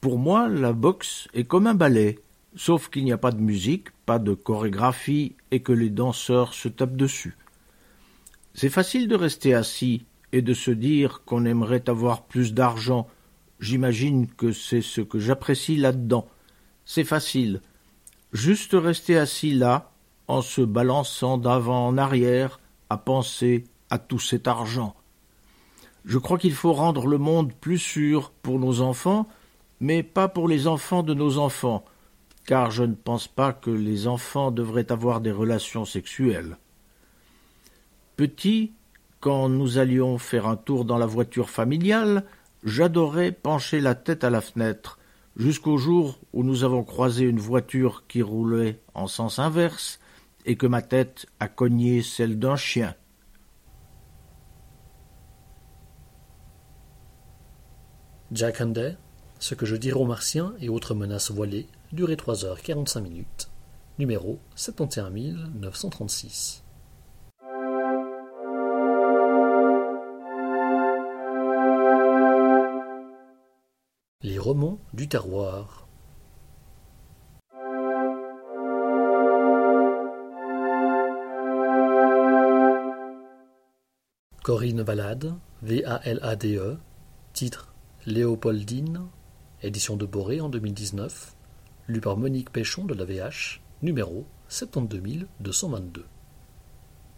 Pour moi, la boxe est comme un ballet. Sauf qu'il n'y a pas de musique, pas de chorégraphie et que les danseurs se tapent dessus. C'est facile de rester assis et de se dire qu'on aimerait avoir plus d'argent. J'imagine que c'est ce que j'apprécie là-dedans. C'est facile. Juste rester assis là, en se balançant d'avant en arrière à penser à tout cet argent. Je crois qu'il faut rendre le monde plus sûr pour nos enfants, mais pas pour les enfants de nos enfants, car je ne pense pas que les enfants devraient avoir des relations sexuelles. Petit, quand nous allions faire un tour dans la voiture familiale, j'adorais pencher la tête à la fenêtre, jusqu'au jour où nous avons croisé une voiture qui roulait en sens inverse et que ma tête a cogné celle d'un chien. Jack Hunday, ce que je dirai aux Martiens et autres menaces voilées, durée 3h45, numéro 71936. Les romans du terroir. Corinne Valade, V-A-L-A-D-E, titre Léopoldine, édition de Boré en 2019, lu par Monique Péchon de la VH, numéro 72222.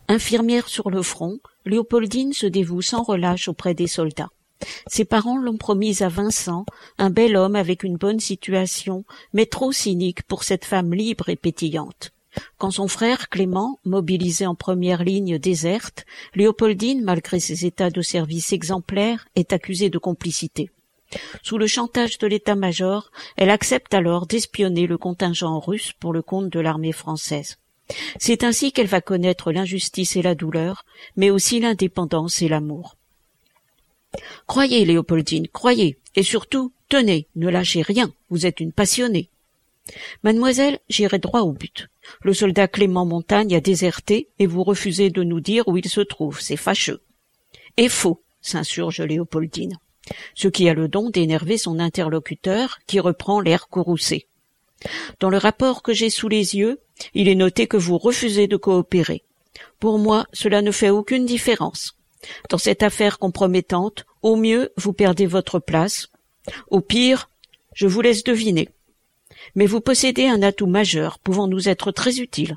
Infirmière sur le front, Léopoldine se dévoue sans relâche auprès des soldats. Ses parents l'ont promise à Vincent, un bel homme avec une bonne situation, mais trop cynique pour cette femme libre et pétillante. Quand son frère Clément, mobilisé en première ligne, déserte, Léopoldine, malgré ses états de service exemplaires, est accusée de complicité. Sous le chantage de l'état-major, elle accepte alors d'espionner le contingent russe pour le compte de l'armée française. C'est ainsi qu'elle va connaître l'injustice et la douleur, mais aussi l'indépendance et l'amour. Croyez, Léopoldine, croyez, et surtout, tenez, ne lâchez rien, vous êtes une passionnée. Mademoiselle, j'irai droit au but. Le soldat Clément Montagne a déserté et vous refusez de nous dire où il se trouve, c'est fâcheux. Et faux, s'insurge Léopoldine, ce qui a le don d'énerver son interlocuteur qui reprend l'air courroucé. Dans le rapport que j'ai sous les yeux, il est noté que vous refusez de coopérer. Pour moi, cela ne fait aucune différence. Dans cette affaire compromettante, au mieux, vous perdez votre place. Au pire, je vous laisse deviner. Mais vous possédez un atout majeur pouvant nous être très utile.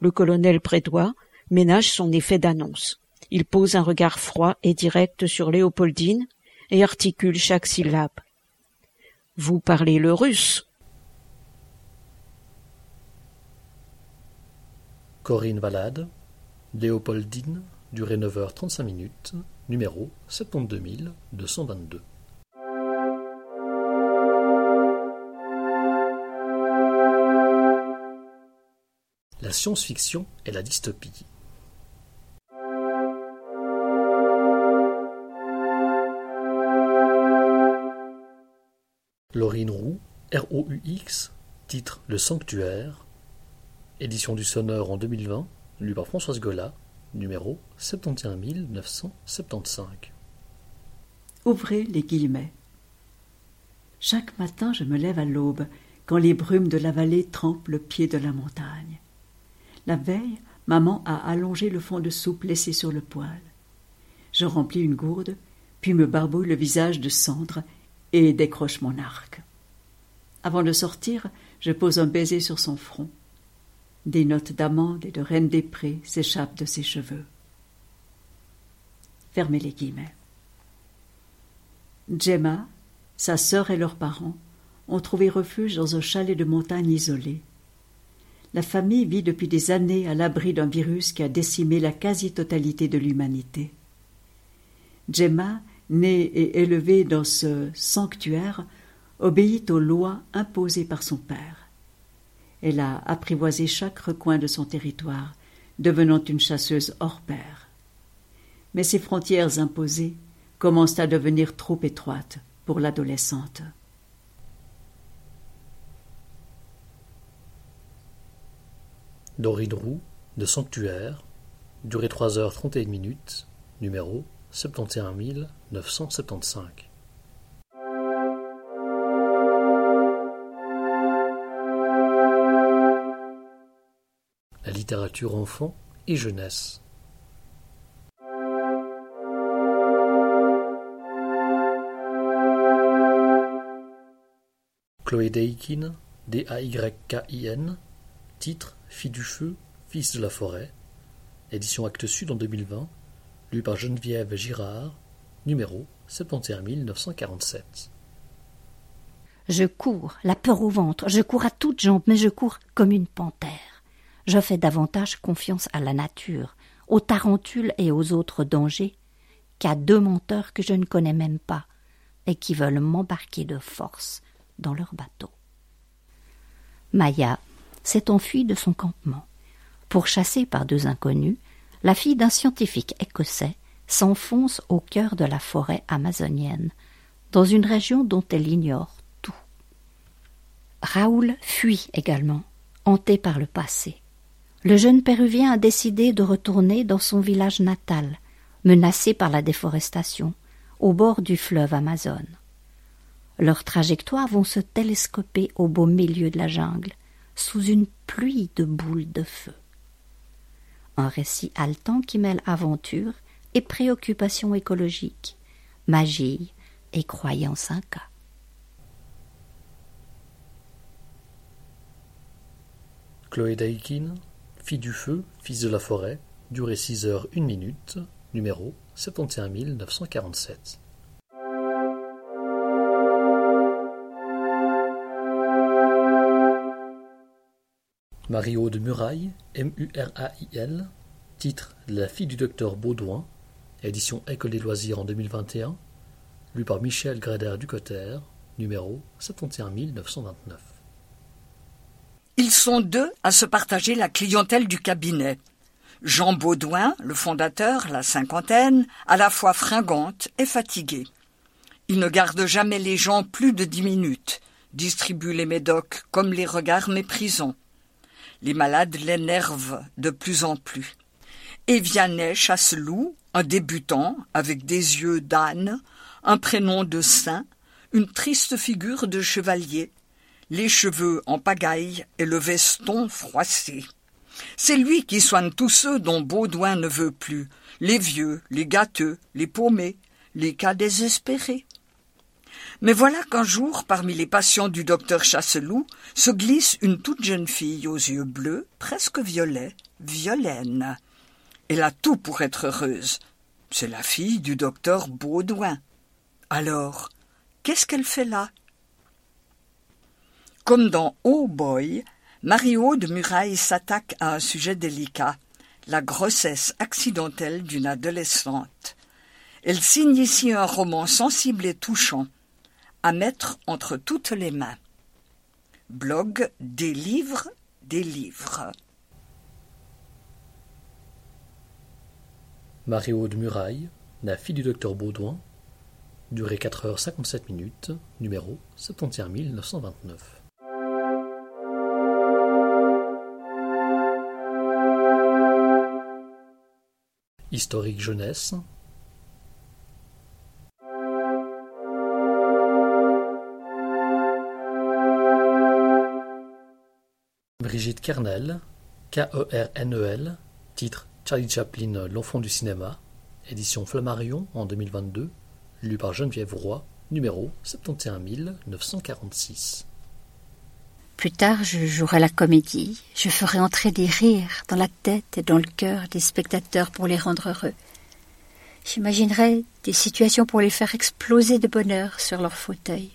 Le colonel Prédois ménage son effet d'annonce. Il pose un regard froid et direct sur Léopoldine et articule chaque syllabe. « Vous parlez le russe ?» Corinne Valade, Léopoldine, durée 9h35, numéro 72222. La science-fiction et la dystopie. Laurine Roux, R-O-U-X, titre Le Sanctuaire, édition du Sonneur en 2020, lu par Françoise Gola, numéro 71975. Ouvrez les guillemets. Chaque matin, je me lève à l'aube, quand les brumes de la vallée trempent le pied de la montagne. La veille, maman a allongé le fond de soupe laissé sur le poêle. Je remplis une gourde, puis me barbouille le visage de cendre et décroche mon arc. Avant de sortir, je pose un baiser sur son front. Des notes d'amande et de reine des prés s'échappent de ses cheveux. Fermez les guillemets. Gemma, sa sœur et leurs parents ont trouvé refuge dans un chalet de montagne isolé. La famille vit depuis des années à l'abri d'un virus qui a décimé la quasi-totalité de l'humanité. Gemma, née et élevée dans ce sanctuaire, obéit aux lois imposées par son père. Elle a apprivoisé chaque recoin de son territoire, devenant une chasseuse hors pair. Mais ces frontières imposées commencent à devenir trop étroites pour l'adolescente. Dorine Roux, de Sanctuaire, durée 3h31, numéro 71975. Littérature enfant et jeunesse. Chloé Daykin, D-A-Y-K-I-N, titre Fille du feu, fils de la forêt, édition Actes Sud en 2020, lue par Geneviève Girard, numéro 71 947. Je cours, la peur au ventre, je cours à toutes jambes, mais je cours comme une panthère. Je fais davantage confiance à la nature, aux tarentules et aux autres dangers, qu'à deux menteurs que je ne connais même pas et qui veulent m'embarquer de force dans leur bateau. Maya s'est enfuie de son campement. Pourchassée par deux inconnus, la fille d'un scientifique écossais s'enfonce au cœur de la forêt amazonienne, dans une région dont elle ignore tout. Raoul fuit également, hanté par le passé. Le jeune Péruvien a décidé de retourner dans son village natal, menacé par la déforestation, au bord du fleuve Amazone. Leurs trajectoires vont se télescoper au beau milieu de la jungle, sous une pluie de boules de feu. Un récit haletant qui mêle aventure et préoccupations écologiques, magie et croyances incas. Chloé Daïkin, Fille du feu, fils de la forêt, durée 6 heures 1 minute, numéro 71 947. Marie-Aude Murail, M-U-R-A-I-L, titre La fille du docteur Baudouin, édition École des loisirs en 2021, lu par Michel Grédard-Ducotter, numéro 71 929. Ils sont deux à se partager la clientèle du cabinet. Jean Baudouin, le fondateur, la cinquantaine, à la fois fringante et fatigué. Il ne garde jamais les gens plus de 10 minutes, distribue les médocs comme les regards méprisants. Les malades l'énervent de plus en plus. Et Vianney Chasseloup, un débutant avec des yeux d'âne, un prénom de saint, une triste figure de chevalier, les cheveux en pagaille et le veston froissé. C'est lui qui soigne tous ceux dont Baudouin ne veut plus, les vieux, les gâteux, les paumés, les cas désespérés. Mais voilà qu'un jour, parmi les patients du docteur Chasseloup, se glisse une toute jeune fille aux yeux bleus, presque violets, Violaine. Elle a tout pour être heureuse. C'est la fille du docteur Baudouin. Alors, qu'est-ce qu'elle fait là? Comme dans Oh Boy, Marie-Aude Murail s'attaque à un sujet délicat, la grossesse accidentelle d'une adolescente. Elle signe ici un roman sensible et touchant, à mettre entre toutes les mains. Blog des livres des livres. Marie-Aude Murail, La fille du docteur Baudouin, durée 4h57, numéro 71 929. Historique jeunesse. Brigitte Kernel, K-E-R-N-E-L, titre Charlie Chaplin, l'enfant du cinéma, édition Flammarion en 2022, lu par Geneviève Roy, numéro 71 946. Plus tard, je jouerai la comédie, je ferai entrer des rires dans la tête et dans le cœur des spectateurs pour les rendre heureux. J'imaginerai des situations pour les faire exploser de bonheur sur leur fauteuil.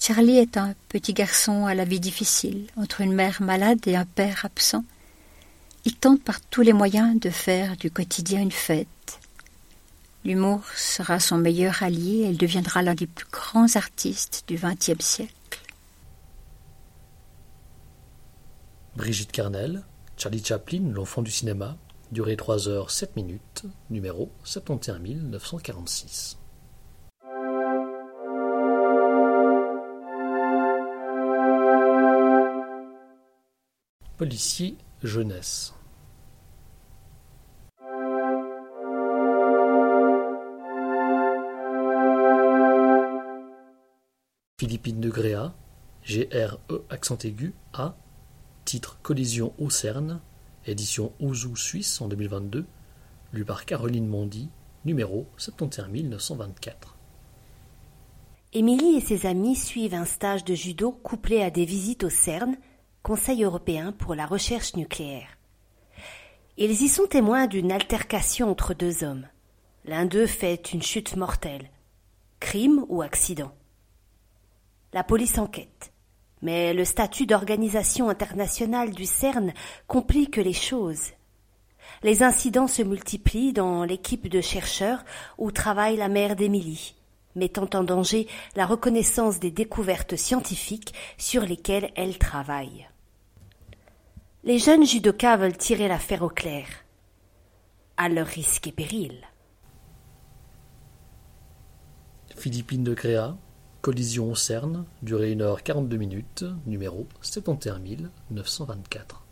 Charlie est un petit garçon à la vie difficile, entre une mère malade et un père absent. Il tente par tous les moyens de faire du quotidien une fête. L'humour sera son meilleur allié et elle deviendra l'un des plus grands artistes du XXe siècle. Brigitte Kernel, Charlie Chaplin, l'enfant du cinéma, durée 3h07, numéro 71 946. Policier jeunesse. Philippine de Gréa, G-R-E accent aigu, A, titre Collision au CERN, édition Ouzou Suisse en 2022, lu par Caroline Mondy, numéro 71 924. Émilie et ses amis suivent un stage de judo couplé à des visites au CERN Conseil européen pour la recherche nucléaire. Ils y sont témoins d'une altercation entre deux hommes. L'un d'eux fait une chute mortelle. Crime ou accident? La police enquête. Mais le statut d'organisation internationale du CERN complique les choses. Les incidents se multiplient dans l'équipe de chercheurs où travaille la mère d'Émilie, mettant en danger la reconnaissance des découvertes scientifiques sur lesquelles elle travaille. Les jeunes judokas veulent tirer l'affaire au clair, à leur risque et péril. Philippine de Créa, collision au CERN, durée 1h42 minutes, numéro 71 924.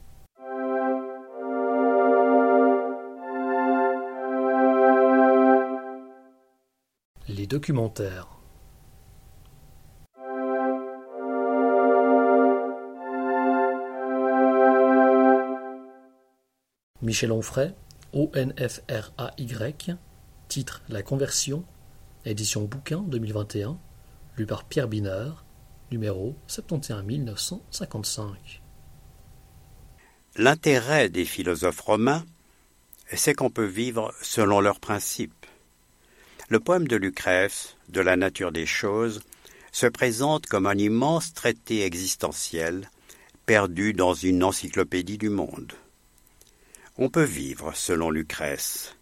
Les documentaires. Michel Onfray, ONFRAY, titre La Conversion, édition bouquin 2021, lu par Pierre Binard, numéro 71 955. L'intérêt des philosophes romains, c'est qu'on peut vivre selon leurs principes. Le poème de Lucrèce, « De la nature des choses », se présente comme un immense traité existentiel perdu dans une encyclopédie du monde. On peut vivre selon Lucrèce.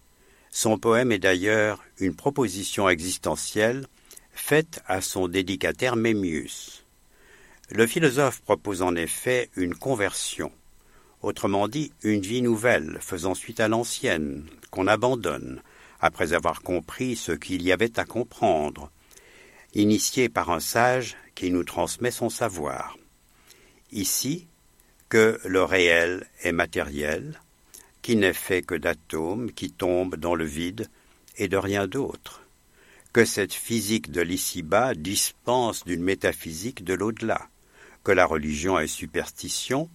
Son poème est d'ailleurs une proposition existentielle faite à son dédicataire Memmius. Le philosophe propose en effet une conversion, autrement dit une vie nouvelle faisant suite à l'ancienne, qu'on abandonne, après avoir compris ce qu'il y avait à comprendre, initié par un sage qui nous transmet son savoir. Ici, que le réel est matériel, qui n'est fait que d'atomes qui tombent dans le vide et de rien d'autre, que cette physique de l'ici-bas dispense d'une métaphysique de l'au-delà, que la religion est superstition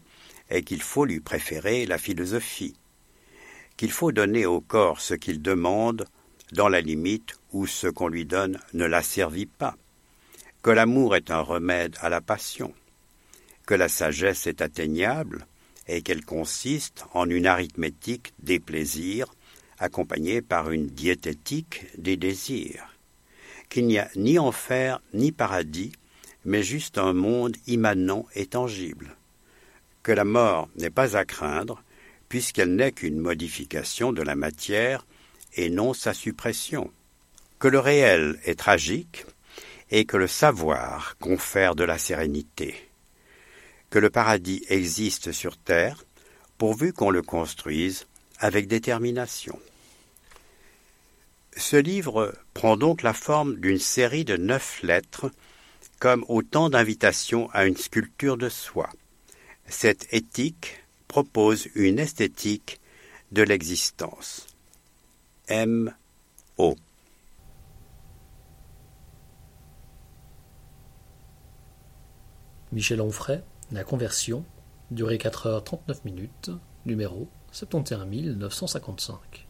et qu'il faut lui préférer la philosophie, qu'il faut donner au corps ce qu'il demande, dans la limite où ce qu'on lui donne ne l'asservit pas, que l'amour est un remède à la passion, que la sagesse est atteignable et qu'elle consiste en une arithmétique des plaisirs accompagnée par une diététique des désirs, qu'il n'y a ni enfer ni paradis, mais juste un monde immanent et tangible, que la mort n'est pas à craindre, puisqu'elle n'est qu'une modification de la matière et non sa suppression, que le réel est tragique et que le savoir confère de la sérénité, que le paradis existe sur terre pourvu qu'on le construise avec détermination. Ce livre prend donc la forme d'une série de 9 lettres comme autant d'invitations à une sculpture de soi. Cette éthique propose une esthétique de l'existence. M.O. Michel Onfray, La Conversion, durée 4h39 minutes, numéro 71 955.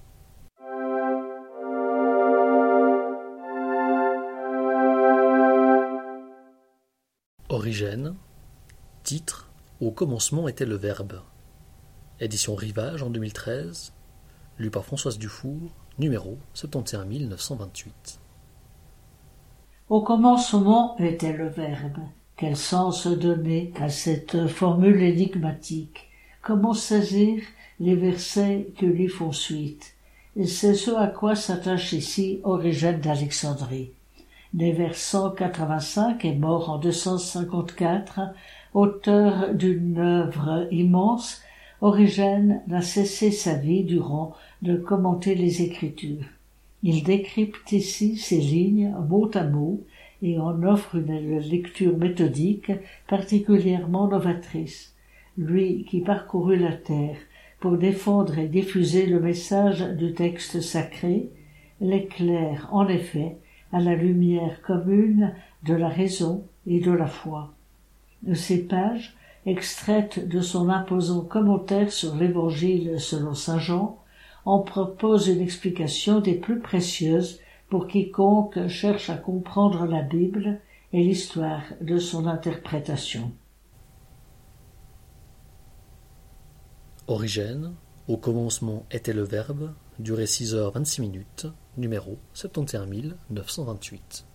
Origène, titre Au commencement était le Verbe. Édition Rivage en 2013, lu par Françoise Dufour, numéro 71 928. Au commencement était le Verbe. Quel sens donner à cette formule énigmatique? Comment saisir les versets qui lui font suite? Et c'est ce à quoi s'attache ici Origène d'Alexandrie. Né vers 185 et mort en 254, auteur d'une œuvre immense, Origène n'a cessé sa vie durant de commenter les Écritures. Il décrypte ici ces lignes mot à mot et en offre une lecture méthodique particulièrement novatrice. Lui qui parcourut la terre pour défendre et diffuser le message du texte sacré, l'éclaire en effet à la lumière commune de la raison et de la foi. Ces pages, extraite de son imposant commentaire sur l'Évangile selon saint Jean, en propose une explication des plus précieuses pour quiconque cherche à comprendre la Bible et l'histoire de son interprétation. Origène, au commencement était le verbe, durée 6h26, numéro 71928.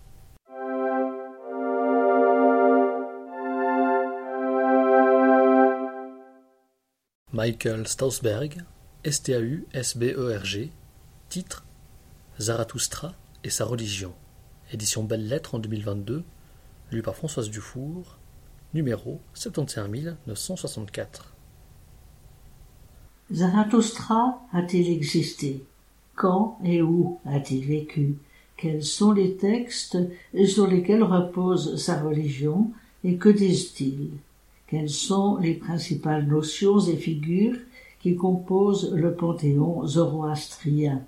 Michael Stausberg, Stausberg, titre Zarathustra et sa religion, édition Belles Lettres en 2022, lu par Françoise Dufour, numéro 71964. Zarathustra a-t-il existé? Quand et où a-t-il vécu? Quels sont les textes sur lesquels repose sa religion et que disent-ils? Quelles sont les principales notions et figures qui composent le panthéon zoroastrien?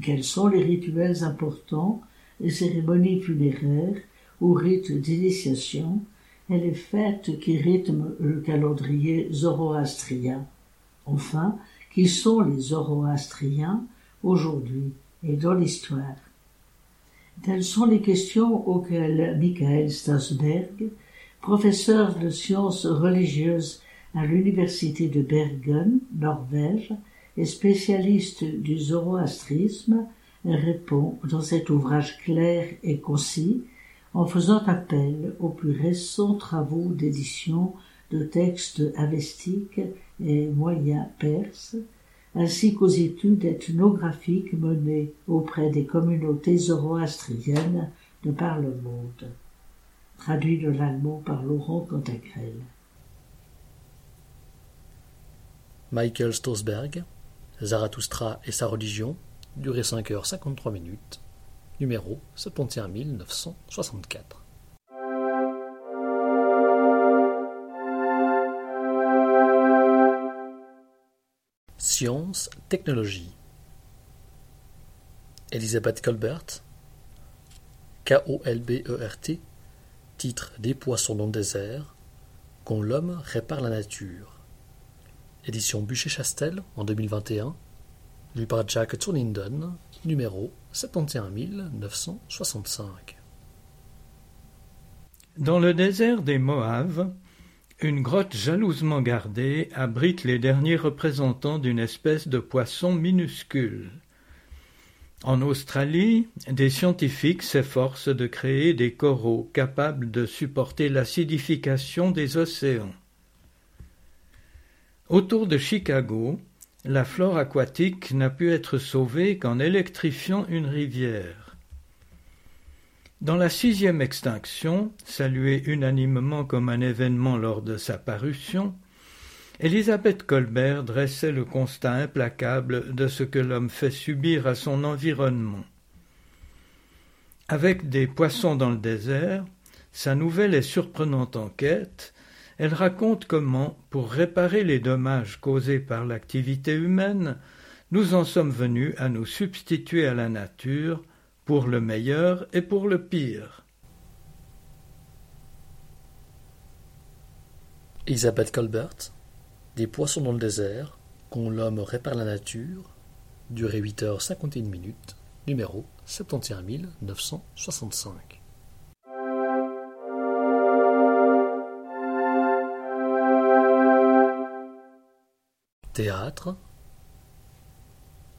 Quels sont les rituels importants, les cérémonies funéraires ou rites d'initiation et les fêtes qui rythment le calendrier zoroastrien? Enfin, qui sont les zoroastriens aujourd'hui et dans l'histoire? Telles sont les questions auxquelles Michael Stausberg, professeur de sciences religieuses à l'université de Bergen, Norvège, et spécialiste du zoroastrisme, répond dans cet ouvrage clair et concis en faisant appel aux plus récents travaux d'édition de textes avestiques et moyens perses, ainsi qu'aux études ethnographiques menées auprès des communautés zoroastriennes de par le monde. Traduit de l'allemand par Laurent Cantagrel. Michael Stausberg, Zarathustra et sa religion, durée 5h53, numéro 71964. Science, technologie. Elizabeth Kolbert, Kolbert, titre « Des poissons dans le désert, quand l'homme répare la nature », édition Buchet-Chastel en 2021, lu par Jack Tourninden, numéro 71965. Dans le désert des Moaves, une grotte jalousement gardée abrite les derniers représentants d'une espèce de poisson minuscule. En Australie, des scientifiques s'efforcent de créer des coraux capables de supporter l'acidification des océans. Autour de Chicago, la flore aquatique n'a pu être sauvée qu'en électrifiant une rivière. Dans la 6e extinction, saluée unanimement comme un événement lors de sa parution, Elizabeth Kolbert dressait le constat implacable de ce que l'homme fait subir à son environnement. Avec des poissons dans le désert, sa nouvelle et surprenante enquête, elle raconte comment, pour réparer les dommages causés par l'activité humaine, nous en sommes venus à nous substituer à la nature, pour le meilleur et pour le pire. Elizabeth Kolbert, Des poissons dans le désert, quand l'homme répare la nature, durée 8h51, numéro 71965. Théâtre,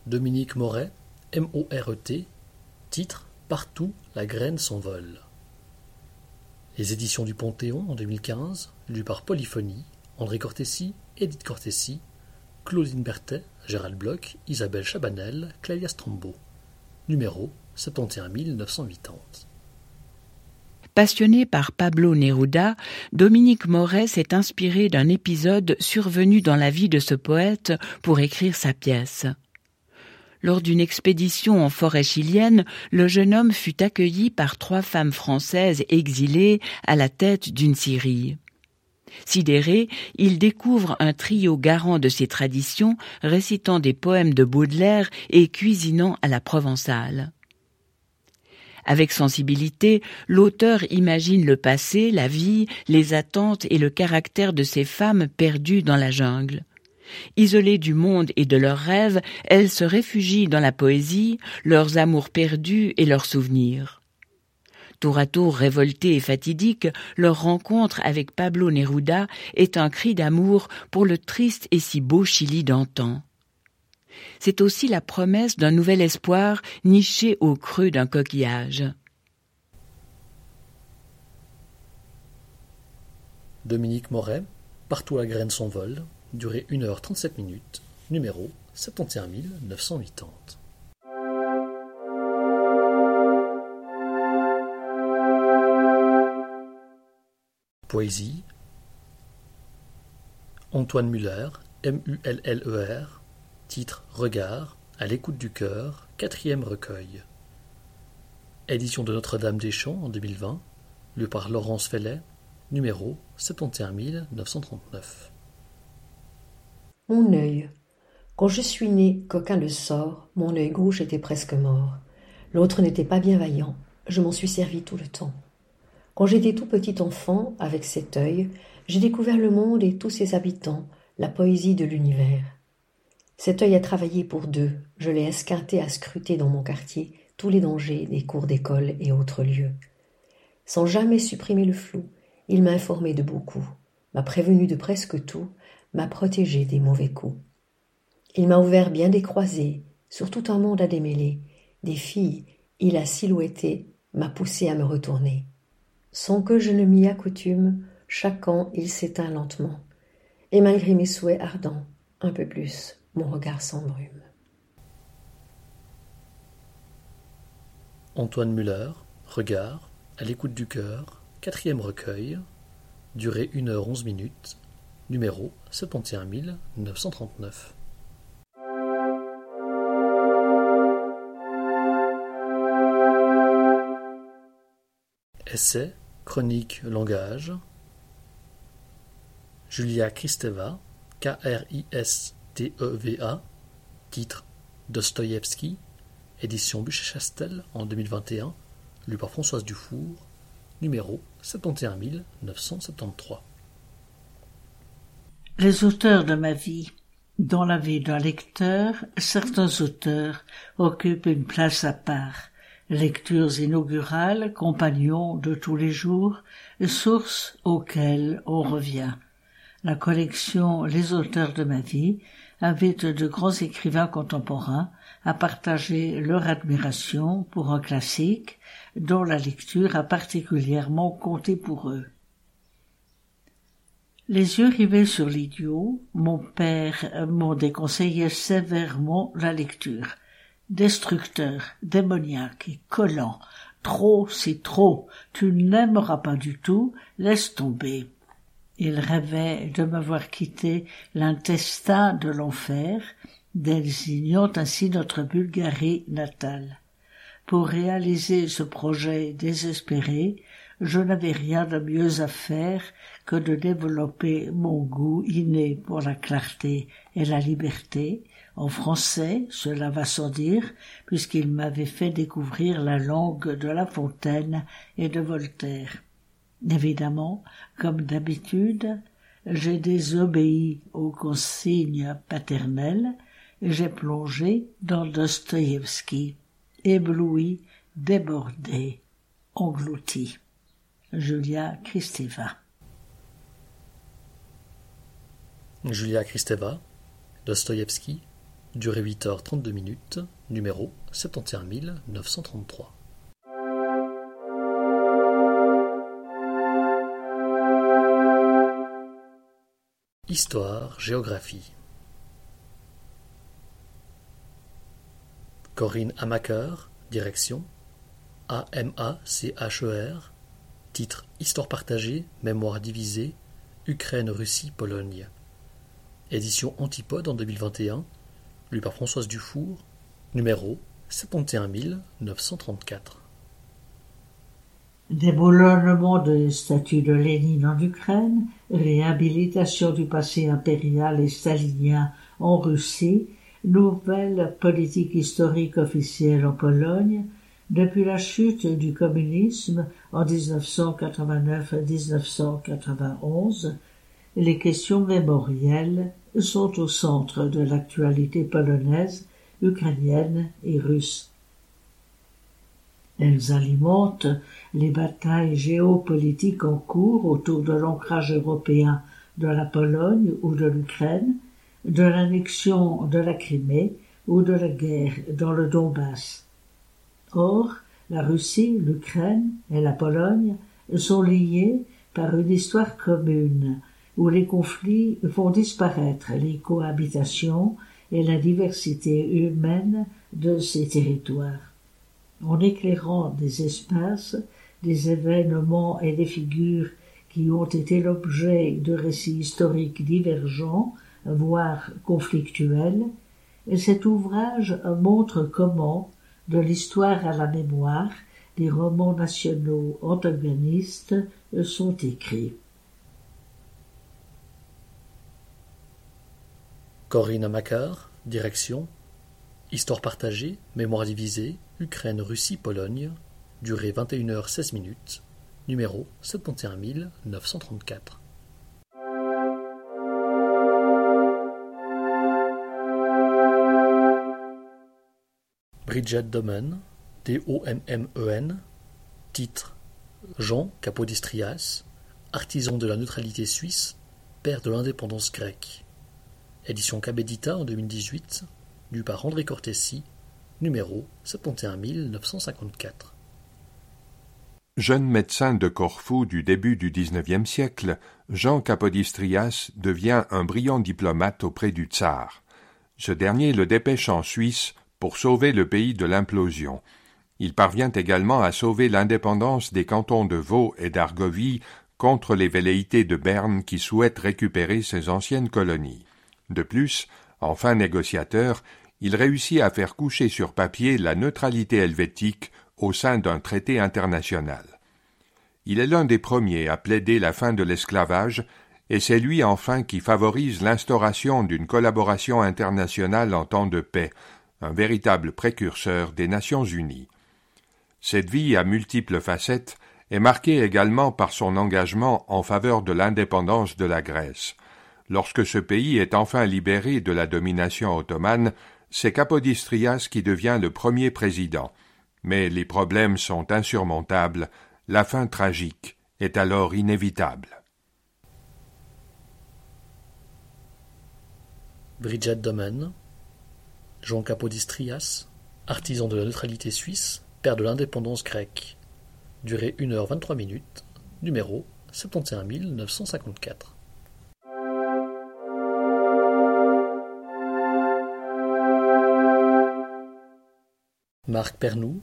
Dominique Moret, Moret, titre Partout la graine s'envole. Les éditions du Panthéon en 2015, lues par Polyphonie, André Cortési, Edith Cortési, Claudine Berthet, Gérald Bloch, Isabelle Chabanel, Clélia Strombo. Numéro 71980. Passionné par Pablo Neruda, Dominique Moret s'est inspiré d'un épisode survenu dans la vie de ce poète pour écrire sa pièce. Lors d'une expédition en forêt chilienne, le jeune homme fut accueilli par 3 femmes françaises exilées à la tête d'une scierie. Sidéré, il découvre un trio garant de ses traditions, récitant des poèmes de Baudelaire et cuisinant à la provençale. Avec sensibilité, l'auteur imagine le passé, la vie, les attentes et le caractère de ces femmes perdues dans la jungle. Isolées du monde et de leurs rêves, elles se réfugient dans la poésie, leurs amours perdus et leurs souvenirs. Tour à tour révoltée et fatidique, leur rencontre avec Pablo Neruda est un cri d'amour pour le triste et si beau Chili d'antan. C'est aussi la promesse d'un nouvel espoir niché au creux d'un coquillage. Dominique Moret, Partout la graine s'envole, durée 1h37, numéro 71980. Poésie. Antoine Muller, M-U-L-L-E-R, titre Regard, à l'écoute du cœur, 4e recueil. Édition de Notre-Dame-des-Champs en 2020, lu par Laurence Fellet, numéro 71939. Mon œil. Quand je suis né, qu'aucun le sort, mon œil gauche était presque mort. L'autre n'était pas bien vaillant, je m'en suis servi tout le temps. Quand j'étais tout petit enfant, avec cet œil, j'ai découvert le monde et tous ses habitants, la poésie de l'univers. Cet œil a travaillé pour deux, je l'ai esquinté à scruter dans mon quartier tous les dangers des cours d'école et autres lieux. Sans jamais supprimer le flou, il m'a informé de beaucoup, m'a prévenu de presque tout, m'a protégé des mauvais coups. Il m'a ouvert bien des croisées, sur tout un monde à démêler, des filles, il a silhouetté, m'a poussé à me retourner. Sans que je ne m'y accoutume, chaque an il s'éteint lentement, et malgré mes souhaits ardents, un peu plus, mon regard s'embrume. Antoine Muller, Regard, à l'écoute du cœur, 4e recueil, durée 1h11, numéro 71939. Essai, chronique, langage. Julia Kristeva, K-R-I-S-T-E-V-A, titre Dostoïevski, édition Buchet-Chastel en 2021, lu par Françoise Dufour, numéro 71973. Les auteurs de ma vie. Dans la vie d'un lecteur, certains auteurs occupent une place à part. Lectures inaugurales, compagnons de tous les jours, sources auxquelles on revient. La collection Les auteurs de ma vie invite de grands écrivains contemporains à partager leur admiration pour un classique dont la lecture a particulièrement compté pour eux. Les yeux rivés sur l'idiot, mon père m'ont déconseillé sévèrement la lecture. Destructeur, démoniaque et collant. Trop, c'est trop. Tu n'aimeras pas du tout. Laisse tomber. Il rêvait de m'avoir quitté l'intestin de l'enfer, désignant ainsi notre Bulgarie natale. Pour réaliser ce projet désespéré, je n'avais rien de mieux à faire que de développer mon goût inné pour la clarté et la liberté. En français, cela va sans dire, puisqu'il m'avait fait découvrir la langue de La Fontaine et de Voltaire. Évidemment, comme d'habitude, j'ai désobéi aux consignes paternelles et j'ai plongé dans Dostoïevski, ébloui, débordé, englouti. Julia Kristeva. Julia Kristeva, Dostoïevski, durée 8h32, numéro 71933. Histoire, géographie. Corinne Amacher, direction, A-M-A-C-H-E-R, titre Histoire partagée, mémoire divisée, Ukraine, Russie, Pologne. Édition Antipode en 2021, lu par Françoise Dufour, numéro 71934. Déboulonnement de statue de Lénine en Ukraine, réhabilitation du passé impérial et stalinien en Russie, nouvelle politique historique officielle en Pologne, depuis la chute du communisme en 1989-1991, les questions mémorielles sont au centre de l'actualité polonaise, ukrainienne et russe. Elles alimentent les batailles géopolitiques en cours autour de l'ancrage européen de la Pologne ou de l'Ukraine, de l'annexion de la Crimée ou de la guerre dans le Donbass. Or, la Russie, l'Ukraine et la Pologne sont liées par une histoire commune où les conflits font disparaître les cohabitations et la diversité humaine de ces territoires. En éclairant des espaces, des événements et des figures qui ont été l'objet de récits historiques divergents, voire conflictuels, cet ouvrage montre comment, de l'histoire à la mémoire, des romans nationaux antagonistes sont écrits. Corinne Macquart, direction Histoire partagée, mémoire divisée, Ukraine, Russie, Pologne, durée 21h16, numéro 71934. Bridget Domen, D-O-M-M-E-N, titre Jean Kapodistrias, artisan de la neutralité suisse, père de l'indépendance grecque. Édition Cabedita en 2018, due par André Cortesi, numéro 71954. Jeune médecin de Corfou du début du XIXe siècle, Jean Kapodistrias devient un brillant diplomate auprès du tsar. Ce dernier le dépêche en Suisse pour sauver le pays de l'implosion. Il parvient également à sauver l'indépendance des cantons de Vaud et d'Argovie contre les velléités de Berne qui souhaitent récupérer ses anciennes colonies. De plus, en fin négociateur, il réussit à faire coucher sur papier la neutralité helvétique au sein d'un traité international. Il est l'un des premiers à plaider la fin de l'esclavage, et c'est lui enfin qui favorise l'instauration d'une collaboration internationale en temps de paix, un véritable précurseur des Nations unies. Cette vie à multiples facettes est marquée également par son engagement en faveur de l'indépendance de la Grèce. Lorsque ce pays est enfin libéré de la domination ottomane, c'est Kapodistrias qui devient le premier président. Mais les problèmes sont insurmontables, la fin tragique est alors inévitable. Bridget Domen, Jean Kapodistrias, artisan de la neutralité suisse, père de l'indépendance grecque. Durée 1h23, numéro 71954. Marc Perrenoud,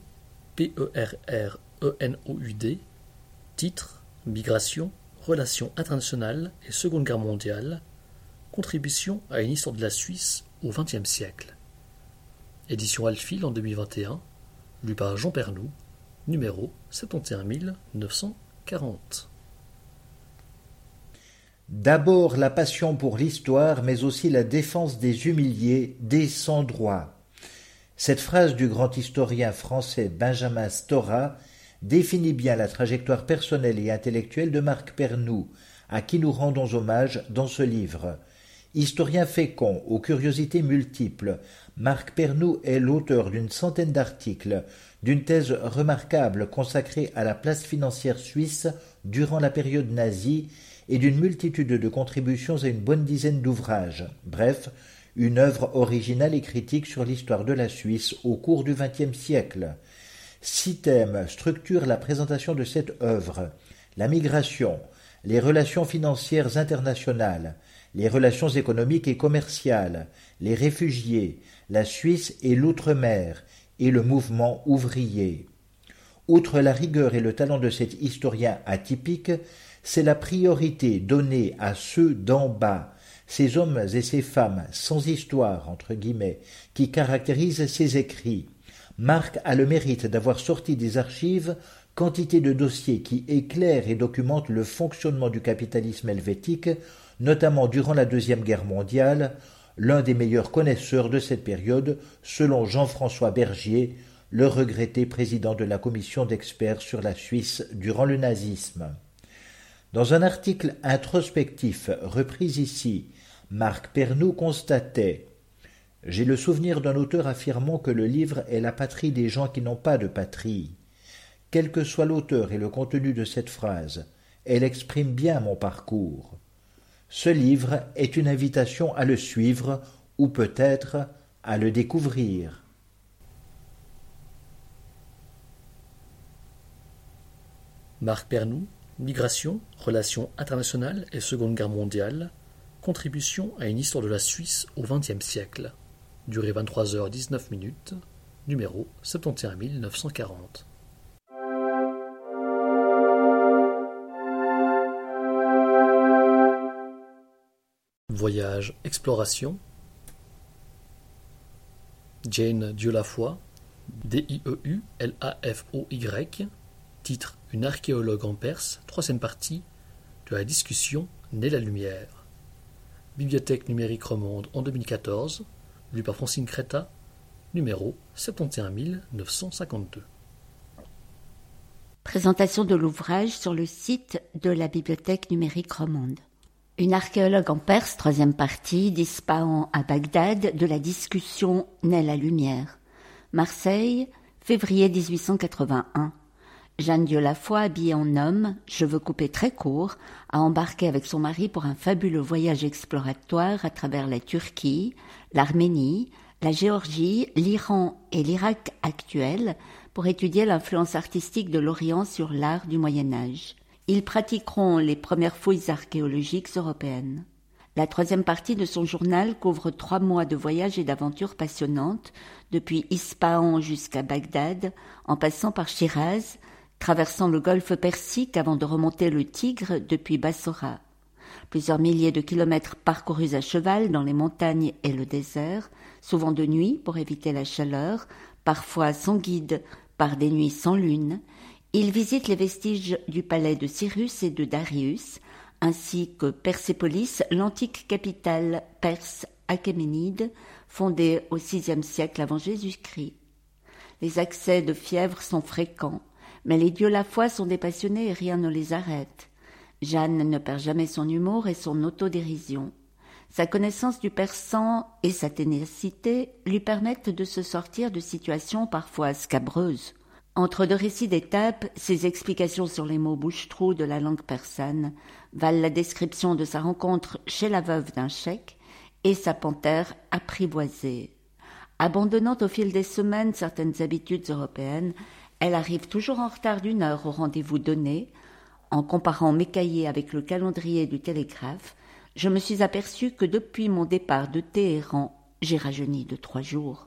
P-E-R-R-E-N-O-U-D, titre Migration, Relations internationales et Seconde Guerre mondiale, contribution à une histoire de la Suisse au XXe siècle. Édition Alphil en 2021, lu par Jean Perrenoud, numéro 71940. D'abord la passion pour l'histoire, mais aussi la défense des humiliés, des sans-droits. Cette phrase du grand historien français Benjamin Stora définit bien la trajectoire personnelle et intellectuelle de Marc Perrenoud, à qui nous rendons hommage dans ce livre. Historien fécond, aux curiosités multiples, Marc Perrenoud est l'auteur d'une centaine d'articles, d'une thèse remarquable consacrée à la place financière suisse durant la période nazie et d'une multitude de contributions et une bonne dizaine d'ouvrages. Bref, une œuvre originale et critique sur l'histoire de la Suisse au cours du XXe siècle. 6 thèmes structurent la présentation de cette œuvre. La migration, les relations financières internationales, les relations économiques et commerciales, les réfugiés, la Suisse et l'outre-mer, et le mouvement ouvrier. Outre la rigueur et le talent de cet historien atypique, c'est la priorité donnée à ceux d'en bas, ces hommes et ces femmes « sans histoire » entre guillemets, qui caractérisent ses écrits. Marc a le mérite d'avoir sorti des archives quantité de dossiers qui éclairent et documentent le fonctionnement du capitalisme helvétique, notamment durant la Deuxième Guerre mondiale, l'un des meilleurs connaisseurs de cette période, selon Jean-François Bergier, le regretté président de la commission d'experts sur la Suisse durant le nazisme. Dans un article introspectif repris ici, Marc Perrenoud constatait « J'ai le souvenir d'un auteur affirmant que le livre est la patrie des gens qui n'ont pas de patrie. Quel que soit l'auteur et le contenu de cette phrase, elle exprime bien mon parcours. Ce livre est une invitation à le suivre ou peut-être à le découvrir. Marc Perrenoud, Migration, Relations internationales et Seconde Guerre mondiale, Contribution à une histoire de la Suisse au XXe siècle. Durée 23h19, numéro 71940. Voyage, exploration. Jane Dieulafoy, D-I-E-U-L-A-F-O-Y, titre « Une archéologue en Perse », troisième partie de la discussion « Née la lumière ». Bibliothèque numérique romande en 2014, lu par Francine Creta, numéro 71952. Présentation de l'ouvrage sur le site de la Bibliothèque numérique romande. Une archéologue en Perse, troisième partie, d'Ispahan à Bagdad, de la discussion naît la lumière. Marseille, février 1881. Jane Dieulafoy, habillée en homme, cheveux coupés très courts, a embarqué avec son mari pour un fabuleux voyage exploratoire à travers la Turquie, l'Arménie, la Géorgie, l'Iran et l'Irak actuels pour étudier l'influence artistique de l'Orient sur l'art du Moyen-Âge. Ils pratiqueront les premières fouilles archéologiques européennes. La troisième partie de son journal couvre 3 mois de voyages et d'aventures passionnantes, depuis Ispahan jusqu'à Bagdad, en passant par Shiraz, traversant le golfe Persique avant de remonter le Tigre depuis Bassora. Plusieurs milliers de kilomètres parcourus à cheval dans les montagnes et le désert, souvent de nuit pour éviter la chaleur, parfois sans guide, par des nuits sans lune. Il visite les vestiges du palais de Cyrus et de Darius, ainsi que Persépolis, l'antique capitale perse achéménide, fondée au VIe siècle avant Jésus-Christ. Les accès de fièvre sont fréquents, mais les Dieulafoy sont des passionnés et rien ne les arrête. Jeanne ne perd jamais son humour et son autodérision. Sa connaissance du persan et sa ténacité lui permettent de se sortir de situations parfois scabreuses. Entre deux récits d'étapes, ses explications sur les mots bouche-trou de la langue persane valent la description de sa rencontre chez la veuve d'un cheikh et sa panthère apprivoisée. Abandonnant au fil des semaines certaines habitudes européennes, elle arrive toujours en retard d'1 heure au rendez-vous donné. En comparant mes cahiers avec le calendrier du télégraphe, je me suis aperçue que depuis mon départ de Téhéran, j'ai rajeuni de 3 jours.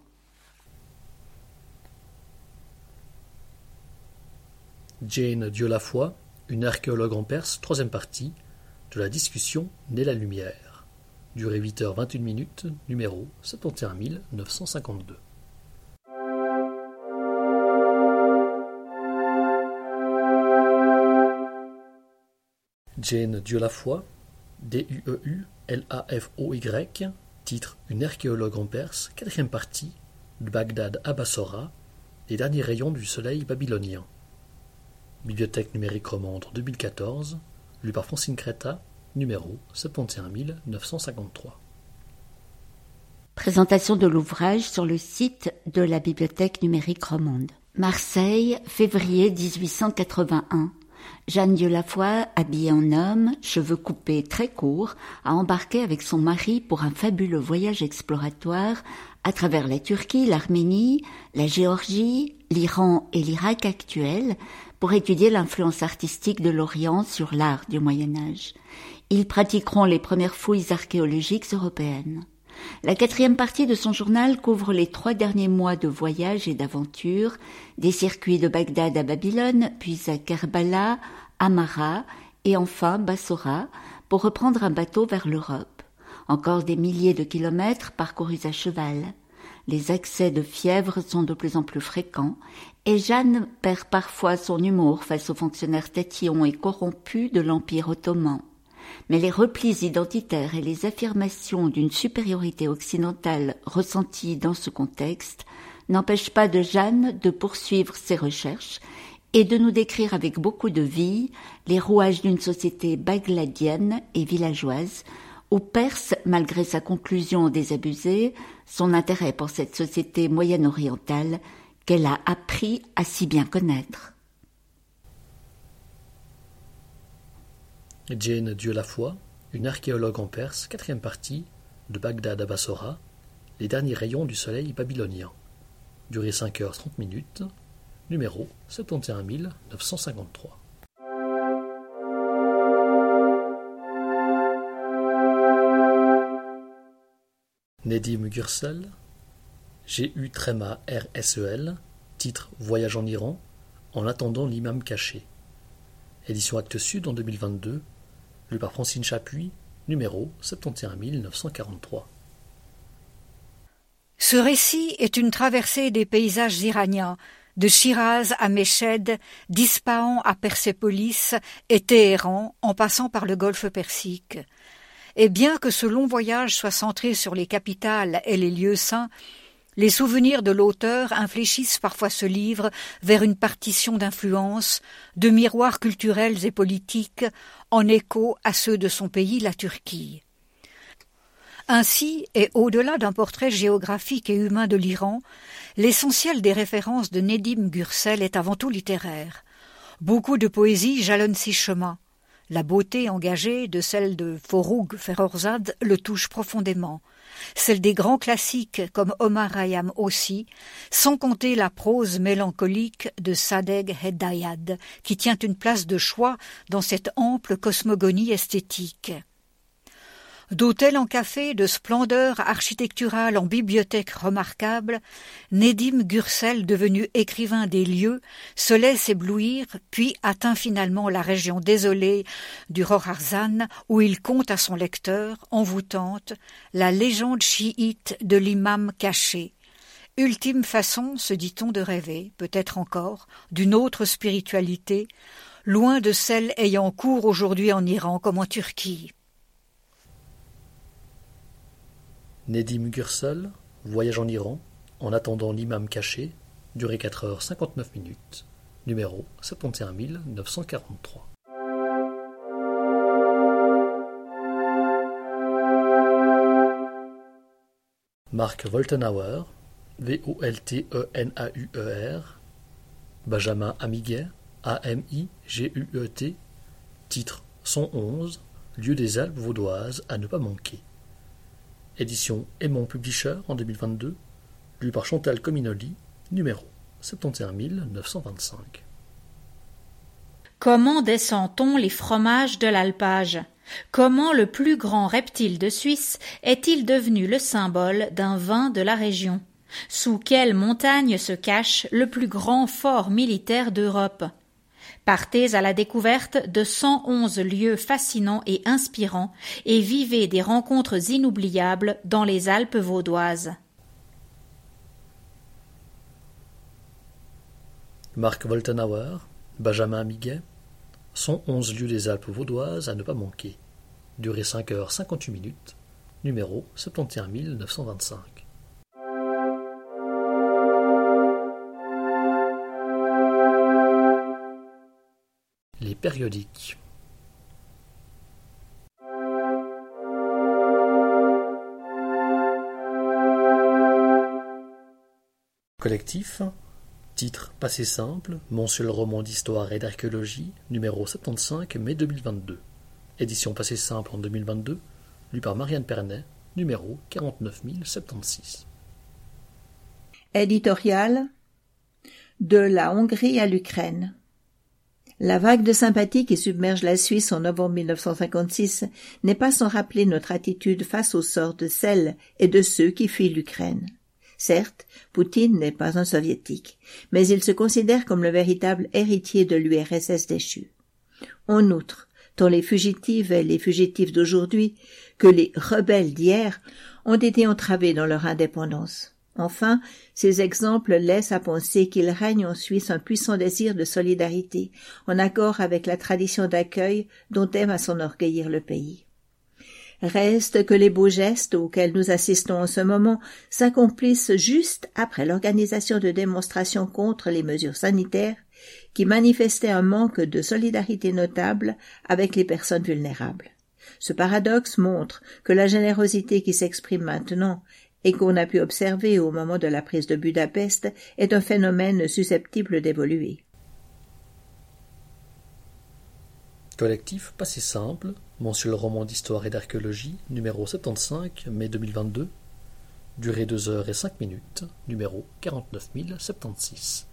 Jane Dieulafoy, une archéologue en Perse, troisième partie, de la discussion Née la lumière. Durée 8h21, numéro 71952. Jane Dieulafoy, D-U-E-U-L-A-F-O-Y, titre Une archéologue en Perse, quatrième partie, de Bagdad à Bassora, les derniers rayons du soleil babylonien. Bibliothèque numérique romande 2014, lu par Francine Creta, numéro 71953. Présentation de l'ouvrage sur le site de la Bibliothèque numérique romande. Marseille, février 1881. Jane Dieulafoy, habillée en homme, cheveux coupés très courts, a embarqué avec son mari pour un fabuleux voyage exploratoire à travers la Turquie, l'Arménie, la Géorgie, l'Iran et l'Irak actuels pour étudier l'influence artistique de l'Orient sur l'art du Moyen-Âge. Ils pratiqueront les premières fouilles archéologiques européennes. La quatrième partie de son journal couvre les 3 derniers mois de voyage et d'aventure, des circuits de Bagdad à Babylone, puis à Kerbala, Amara et enfin Bassora, pour reprendre un bateau vers l'Europe. Encore des milliers de kilomètres parcourus à cheval. Les accès de fièvre sont de plus en plus fréquents et Jeanne perd parfois son humour face aux fonctionnaires tatillons et corrompus de l'Empire ottoman. Mais les replis identitaires et les affirmations d'une supériorité occidentale ressentie dans ce contexte n'empêchent pas de Jeanne de poursuivre ses recherches et de nous décrire avec beaucoup de vie les rouages d'une société bagdadienne et villageoise où Perse, malgré sa conclusion désabusée, son intérêt pour cette société moyenne-orientale qu'elle a appris à si bien connaître. Jane Dieulafoy, une archéologue en Perse, quatrième partie, de Bagdad à Bassora, les derniers rayons du soleil babylonien. Durée 5h30, numéro 71953. Nedim Gürsel, GU-RSEL, titre Voyage en Iran, en attendant l'imam caché. Édition Actes Sud en 2022, lu par Francine Chapuis, numéro 71943. Ce récit est une traversée des paysages iraniens, de Shiraz à Meshed, d'Ispahan à Persépolis et Téhéran, en passant par le golfe Persique. Et bien que ce long voyage soit centré sur les capitales et les lieux saints, les souvenirs de l'auteur infléchissent parfois ce livre vers une partition d'influences, de miroirs culturels et politiques, en écho à ceux de son pays, la Turquie. Ainsi, et au-delà d'un portrait géographique et humain de l'Iran, l'essentiel des références de Nedim Gürsel est avant tout littéraire. Beaucoup de poésie jalonnent ses chemins. La beauté engagée de celle de Forough Ferrorzad le touche profondément. Celle des grands classiques comme Omar Khayyam aussi, sans compter la prose mélancolique de Sadegh Hedayat, qui tient une place de choix dans cette ample cosmogonie esthétique. D'hôtel en café, de splendeur architecturale en bibliothèque remarquable, Nedim Gürsel, devenu écrivain des lieux, se laisse éblouir, puis atteint finalement la région désolée du Khorasan, où il conte à son lecteur, envoûtante, la légende chiite de l'imam caché. Ultime façon, se dit-on, de rêver, peut-être encore, d'une autre spiritualité, loin de celle ayant cours aujourd'hui en Iran comme en Turquie. Nedim Gürsel, Voyage en Iran, en attendant l'imam caché, durée 4h59, numéro 71943. Marc Voltenauer, VOLTENAUER, Benjamin Amiguet, AMIGUET, titre 111, lieu des Alpes vaudoises à ne pas manquer. Édition Aimant Publisher en 2022, lu par Chantal Cominoli, numéro 71925. Comment descend-on les fromages de l'alpage ? Comment le plus grand reptile de Suisse est-il devenu le symbole d'un vin de la région ? Sous quelle montagne se cache le plus grand fort militaire d'Europe ? Partez à la découverte de 111 lieux fascinants et inspirants et vivez des rencontres inoubliables dans les Alpes vaudoises. Marc Voltenauer, Benjamin Amiguet, 111 lieux des Alpes vaudoises à ne pas manquer. Durée 5h58, numéro 71925. Les périodiques. Collectif, titre Passé simple, mensuel roman d'histoire et d'archéologie, numéro 75, mai 2022. Édition Passé simple en 2022, lu par Marianne Pernet, numéro 49076. Éditorial de la Hongrie à l'Ukraine. La vague de sympathie qui submerge la Suisse en novembre 1956 n'est pas sans rappeler notre attitude face au sort de celles et de ceux qui fuient l'Ukraine. Certes, Poutine n'est pas un soviétique, mais il se considère comme le véritable héritier de l'URSS déchu. En outre, tant les fugitives et les fugitifs d'aujourd'hui que les rebelles d'hier ont été entravés dans leur indépendance. Enfin, ces exemples laissent à penser qu'il règne en Suisse un puissant désir de solidarité, en accord avec la tradition d'accueil dont aime à s'enorgueillir le pays. Reste que les beaux gestes auxquels nous assistons en ce moment s'accomplissent juste après l'organisation de démonstrations contre les mesures sanitaires qui manifestaient un manque de solidarité notable avec les personnes vulnérables. Ce paradoxe montre que la générosité qui s'exprime maintenant et qu'on a pu observer au moment de la prise de Budapest est un phénomène susceptible d'évoluer. Collectif passé simple, mensuel roman d'histoire et d'archéologie, numéro 75, mai 2022. Durée 2 heures et 5 minutes, numéro 49076.